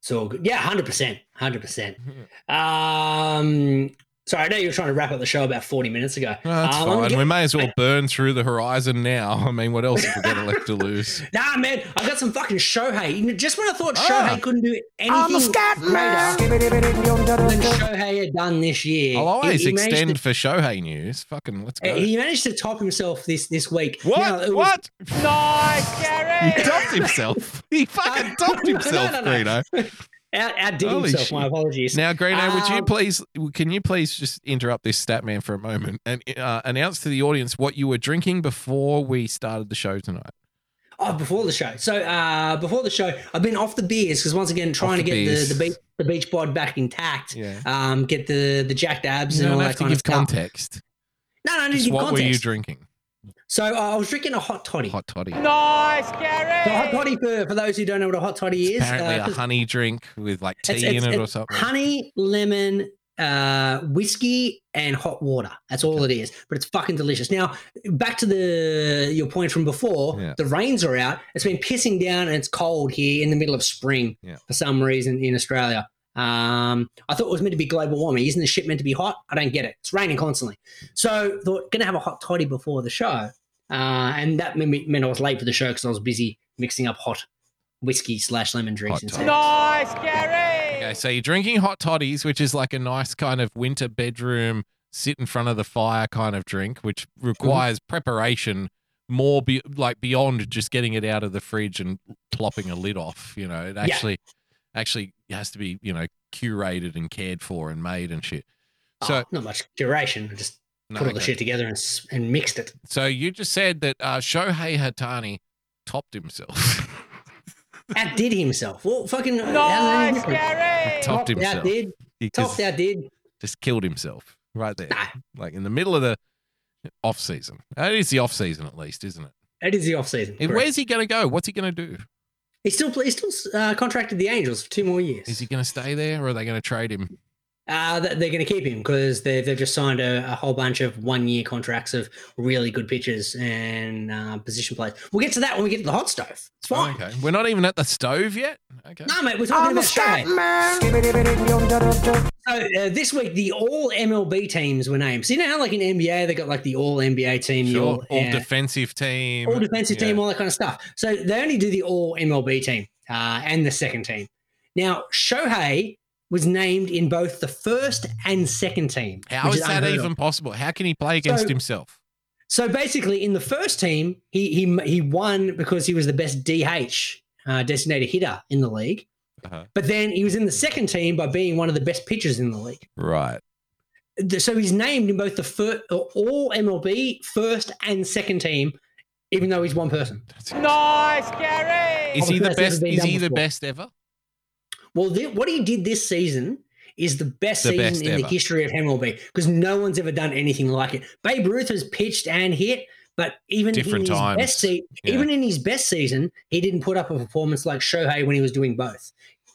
It's all good. Yeah, 100%. 100%. Sorry, I know you were trying to wrap up the show about 40 minutes ago. No, that's fine. We may as well burn through the horizon now. I mean, what else have we got left to lose? Nah, man, I've got some fucking Shohei. Just when I thought Shohei couldn't do anything than Shohei had done this year. I'll always extend for Shohei news. Fucking let's go. He managed to top himself this week. What? What? Nice, Gary. He topped himself. He fucking topped himself, no. Outdid himself. My apologies. Now, Greeno, can you please just interrupt this stat man for a moment and announce to the audience what you were drinking before we started the show tonight? Oh, before the show. So before the show, I've been off the beers because once again, trying to get the beach bod back intact. Yeah. Get the jacked abs and all that kind of stuff. Context. No, I didn't give context. What were you drinking? So I was drinking a hot toddy. Hot toddy. Nice, Gary. So hot toddy, for those who don't know what a hot toddy is. Apparently a honey drink with tea in it or something. Honey, lemon, whiskey and hot water. That's all it is. But it's fucking delicious. Now, back to your point from before, the rains are out. It's been pissing down and it's cold here in the middle of spring for some reason in Australia. I thought it was meant to be global warming. Isn't the shit meant to be hot? I don't get it. It's raining constantly. So thought going to have a hot toddy before the show. And that meant I was late for the show because I was busy mixing up hot whiskey / lemon drinks. Nice, Gary. Okay, so you're drinking hot toddies, which is like a nice kind of winter bedroom, sit in front of the fire kind of drink, which requires preparation more beyond just getting it out of the fridge and plopping a lid off. It actually has to be, curated and cared for and made and shit. So not much curation, just. Put all the shit together and mixed it. So you just said that Shohei Ohtani topped himself. Outdid himself. Well, fucking nice, Gary. Topped himself. Outdid. Just killed himself right there. Nah. Like in the middle of the off season. It is the off season at least, isn't it? It is the off season. Where's he going to go? What's he going to do? He's still contracted the Angels for 2 more years. Is he going to stay there or are they going to trade him? They're going to keep him because they've just signed a whole bunch of 1-year contracts of really good pitchers and position players. We'll get to that when we get to the hot stove. It's fine. Oh, okay. We're not even at the stove yet? Okay. No, mate, we're talking about Shohei. So this week, the all-MLB teams were named. So you know how like in NBA, they got like the all-NBA team. Sure, all-defensive team. All-defensive team, all that kind of stuff. So they only do the all-MLB team and the second team. Now, Shohei was named in both the first and second team. How is that even possible? How can he play against himself? So basically in the first team, he won because he was the best DH designated hitter in the league. Uh-huh. But then he was in the second team by being one of the best pitchers in the league. Right. So he's named in both the all MLB first and second team, even though he's one person. Nice, Gary. Is he the best ever? Well, what he did this season is the best season in the history of MLB because no one's ever done anything like it. Babe Ruth has pitched and hit, but even in his best season, he didn't put up a performance like Shohei when he was doing both.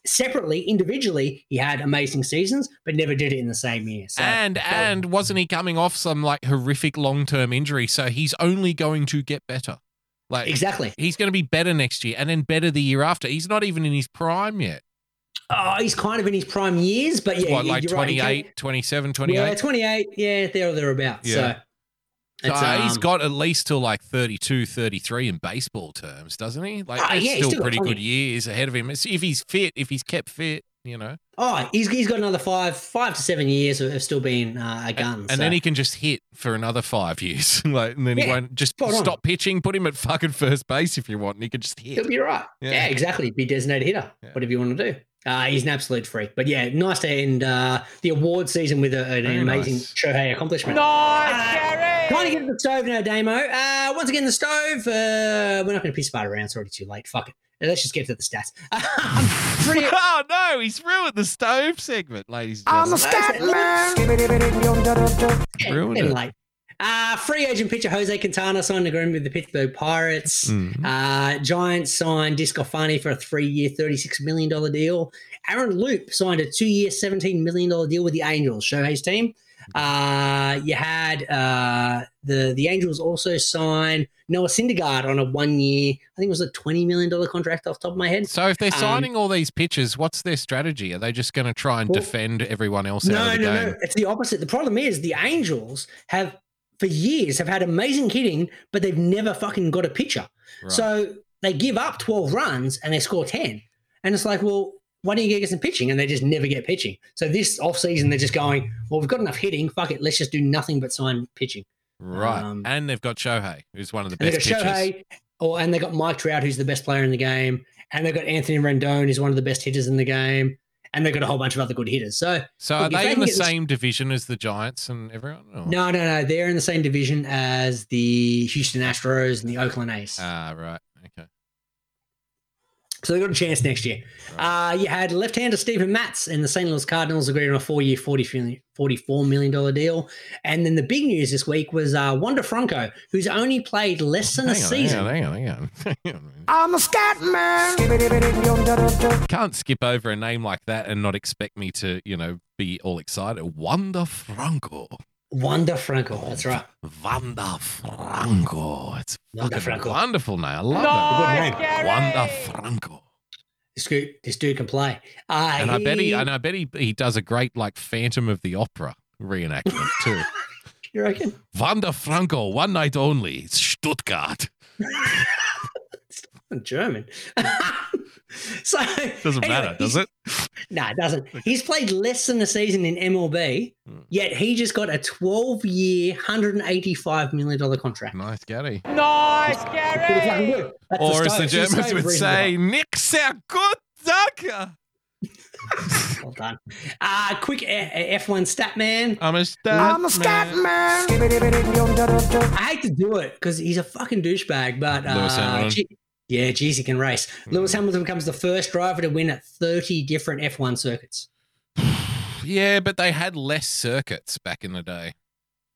Separately, individually, he had amazing seasons, but never did it in the same year. So, and wasn't he coming off some like horrific long-term injury? So he's only going to get better. Like exactly, he's going to be better next year, and then better the year after. He's not even in his prime yet. Oh, he's kind of in his prime years, but yeah, what, like you're 28, right. 27, 28? Yeah, 28, yeah, there or thereabouts. Yeah. So he's got at least till like 32, 33 in baseball terms, doesn't he? Like he's still pretty good years ahead of him. If he's fit, if he's kept fit, you know. Oh, he's got another five to 7 years of still being a gun. And then he can just hit for another 5 years. Like, and then he won't just stop pitching, put him at fucking first base if you want, and he can just hit. He'll be right. Yeah, exactly. Be designated hitter, whatever you want to do. He's an absolute freak. But, yeah, nice to end the award season with an amazing Shohei accomplishment. Nice, Gary! Trying to get to the stove now, Damo. Once again, the stove, we're not going to piss about around. It's already too late. Fuck it. Let's just get to the stats. Oh, no, he's ruined the stove segment, ladies and gentlemen. I'm a stat man. Ruined it. Free agent pitcher Jose Quintana signed an agreement with the Pittsburgh Pirates. Mm-hmm. Giants signed Discofani for a 3-year, $36 million deal. Aaron Loop signed a 2-year, $17 million deal with the Angels, Shohei's team. You had the Angels also sign Noah Syndergaard on a 1-year, I think it was a $20 million contract off the top of my head. So if they're signing all these pitchers, what's their strategy? Are they just going to try and defend everyone else out of the game? No, it's the opposite. The problem is the Angels have for years have had amazing hitting, but they've never fucking got a pitcher. Right. So they give up 12 runs and they score 10. And it's like, well, why don't you get some pitching? And they just never get pitching. So this offseason, they're just going, well, we've got enough hitting. Fuck it. Let's just do nothing but sign pitching. Right. And they've got Shohei, who's one of the best pitchers. And they've got Mike Trout, who's the best player in the game. And they've got Anthony Rendon, who's one of the best hitters in the game. And they've got a whole bunch of other good hitters. So look, are they in the same division as the Giants and everyone? Or? No. They're in the same division as the Houston Astros and the Oakland A's. Ah, right. Okay. So they got a chance next year. Right. You had left-hander Steven Matz and the St. Louis Cardinals agreed on a 4-year, $44 million deal. And then the big news this week was Wander Franco, who's only played less than a season. Hang on. I'm a stat man. Can't skip over a name like that and not expect me to, be all excited. Wander Franco, that's right. It's a wonderful name. I love it. Nice, Wander Franco. This dude can play. I bet he does a great like Phantom of the Opera reenactment too. You reckon? Wander Franco, one night only, Stuttgart. German. So doesn't matter, does it? No, it doesn't. He's played less than a season in MLB, yet he just got a 12-year, $185 million contract. Nice, Gary. Or as the Germans would say, Nick sehr gut, danke. Well done. Quick F1 stat man. I'm a stat man. I hate to do it because he's a fucking douchebag, but geez, he can race. Lewis Hamilton becomes the first driver to win at 30 different F1 circuits. Yeah, but they had less circuits back in the day.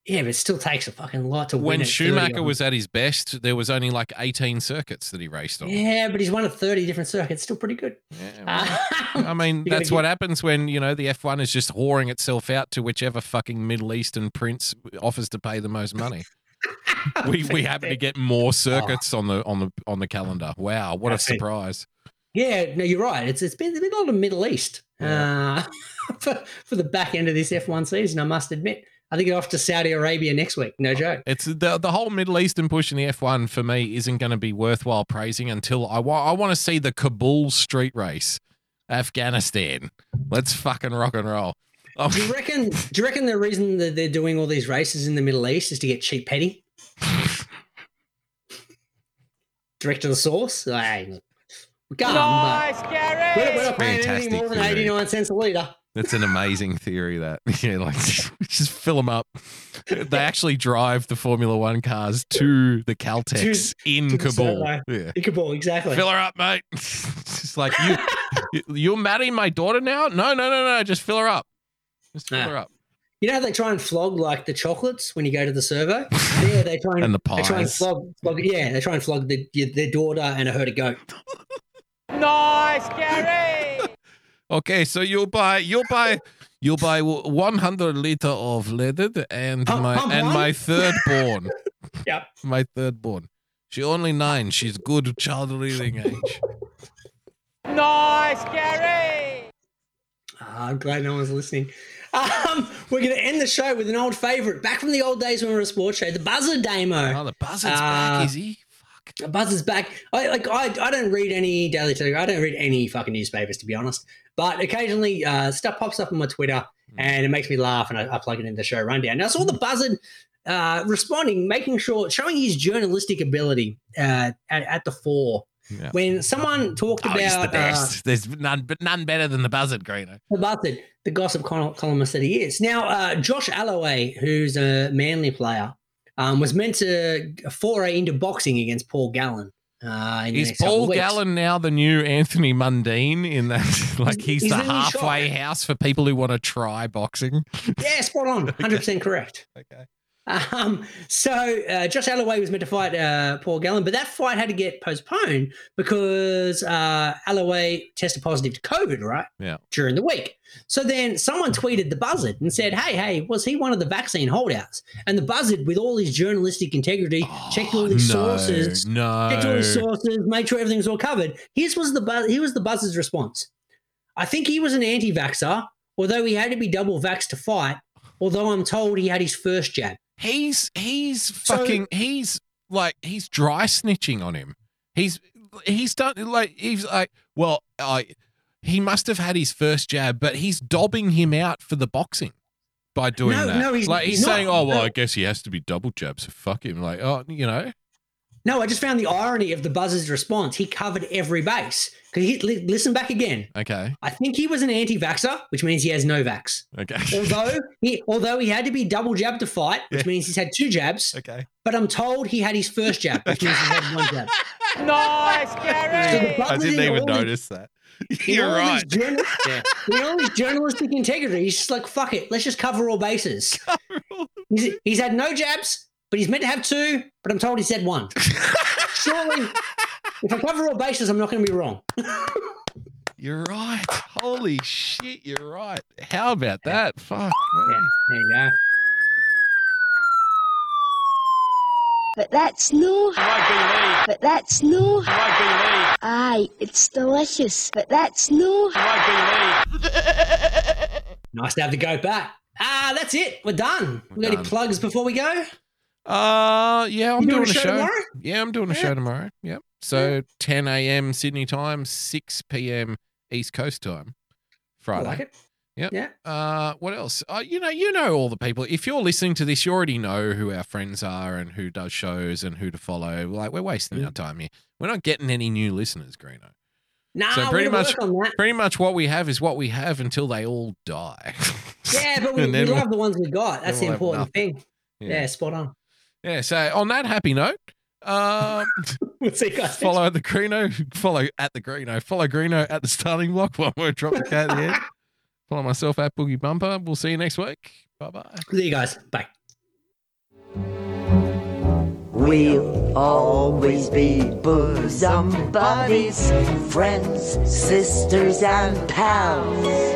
Yeah, but it still takes a fucking lot to win. When Schumacher was at his best, there was only like 18 circuits that he raced on. Yeah, but he's won at 30 different circuits. Still pretty good. Yeah, well, I mean, that's what happens when, the F1 is just whoring itself out to whichever fucking Middle Eastern prince offers to pay the most money. we happen to get more circuits on the calendar. Wow, what a surprise! Yeah, no, you're right. It's been a lot of Middle East for the back end of this F1 season. I must admit, I think they're off to Saudi Arabia next week. No joke. It's the whole Middle Eastern push in the F1 for me isn't going to be worthwhile praising until I want to see the Kabul street race, Afghanistan. Let's fucking rock and roll. Do you reckon the reason that they're doing all these races in the Middle East is to get cheap petty? Direct to the source? Nice, Gary! We're not paying anything more than 89 cents a litre. That's an amazing theory, that. Yeah, like, just fill them up. They actually drive the Formula One cars to the Caltex in Kabul. In Kabul, exactly. Fill her up, mate. It's like, you're marrying my daughter now? No, just fill her up. Just fill her up. You know how they try and flog like the chocolates when you go to the servo? Yeah, they try and, and the pies. They try and flog yeah, they try and flog their daughter and a herd of goat. Nice, Gary. Okay, so you'll buy 100 liters of leaded my third born. Yep. My third born. She's only 9. She's good child rearing age. Nice, Gary. I'm glad no one's listening. We're going to end the show with an old favourite, back from the old days when we were a sports show, the buzzer demo. Oh, the buzzer's back, is he? Fuck. The buzzer's back. I don't read any Daily Telegraph. I don't read any fucking newspapers, to be honest. But occasionally stuff pops up on my Twitter and it makes me laugh, and I plug it into the show rundown. Now, I saw the buzzard responding, showing his journalistic ability at the fore. Yeah. When someone talked about, he's the best. There's none better than the buzzard, Greeno. The buzzard, the gossip columnist that he is. Now, Josh Alloway, who's a Manly player, was meant to foray into boxing against Paul Gallen. Is Paul Gallen now the new Anthony Mundine in that? Like he's the halfway house for people who want to try boxing. Yeah, spot on, 100% okay. Correct. Okay. So Josh Alloway was meant to fight Paul Gallen, but that fight had to get postponed because Alloway tested positive to COVID, right? Yeah. During the week. So then someone tweeted the buzzard and said, hey, was he one of the vaccine holdouts? And the buzzard, with all his journalistic integrity, checked all his sources, made sure everything was all covered. Here was the buzzard's response. I think he was an anti-vaxxer, although he had to be double vaxxed to fight, although I'm told he had his first jab. He's dry snitching on him. He must have had his first jab, but he's dobbing him out for the boxing by doing that. No, he's saying, I guess he has to be double jab, so fuck him. Like, No, I just found the irony of the buzzer's response. He covered every base. Listen back again. Okay. I think he was an anti-vaxxer, which means he has no vax. Okay. Although he had to be double jabbed to fight, which means he's had 2 jabs. Okay. But I'm told he had his first jab, which means he's had 1 jab. Nice, Gary. So I didn't even notice that. You're right. In all his journalistic integrity, he's just like, fuck it, let's just cover all bases. He's had no jabs. But he's meant to have 2, but I'm told he said 1. Surely, if I cover all bases, I'm not going to be wrong. You're right. Holy shit, you're right. How about that? Fuck. Yeah, there you go. But that's no rugby league. But that's no rugby league. Aye, it's delicious. But that's no rugby league. Nice to have the goat back. That's it. We're done. We got any plugs before we go? I'm doing a show tomorrow? Yeah, I'm doing a show tomorrow. Yep. So 10 a.m. Sydney time, 6 p.m. East Coast time, Friday. I like it. Yep. Yeah. What else? You know all the people. If you're listening to this, you already know who our friends are and who does shows and who to follow. Like, we're wasting our time here. We're not getting any new listeners, Greeno. No, so pretty much what we have is what we have until they all die. Yeah, but we love the ones we got. That's the important thing. Yeah, spot on. Yeah, so on that happy note, we'll see you guys. Follow Greeno at the starting block while we're dropping the cat there. Follow myself at Boogie Bumper. We'll see you next week. Bye-bye. See you guys. Bye. We'll always be somebody's friends, sisters, and pals.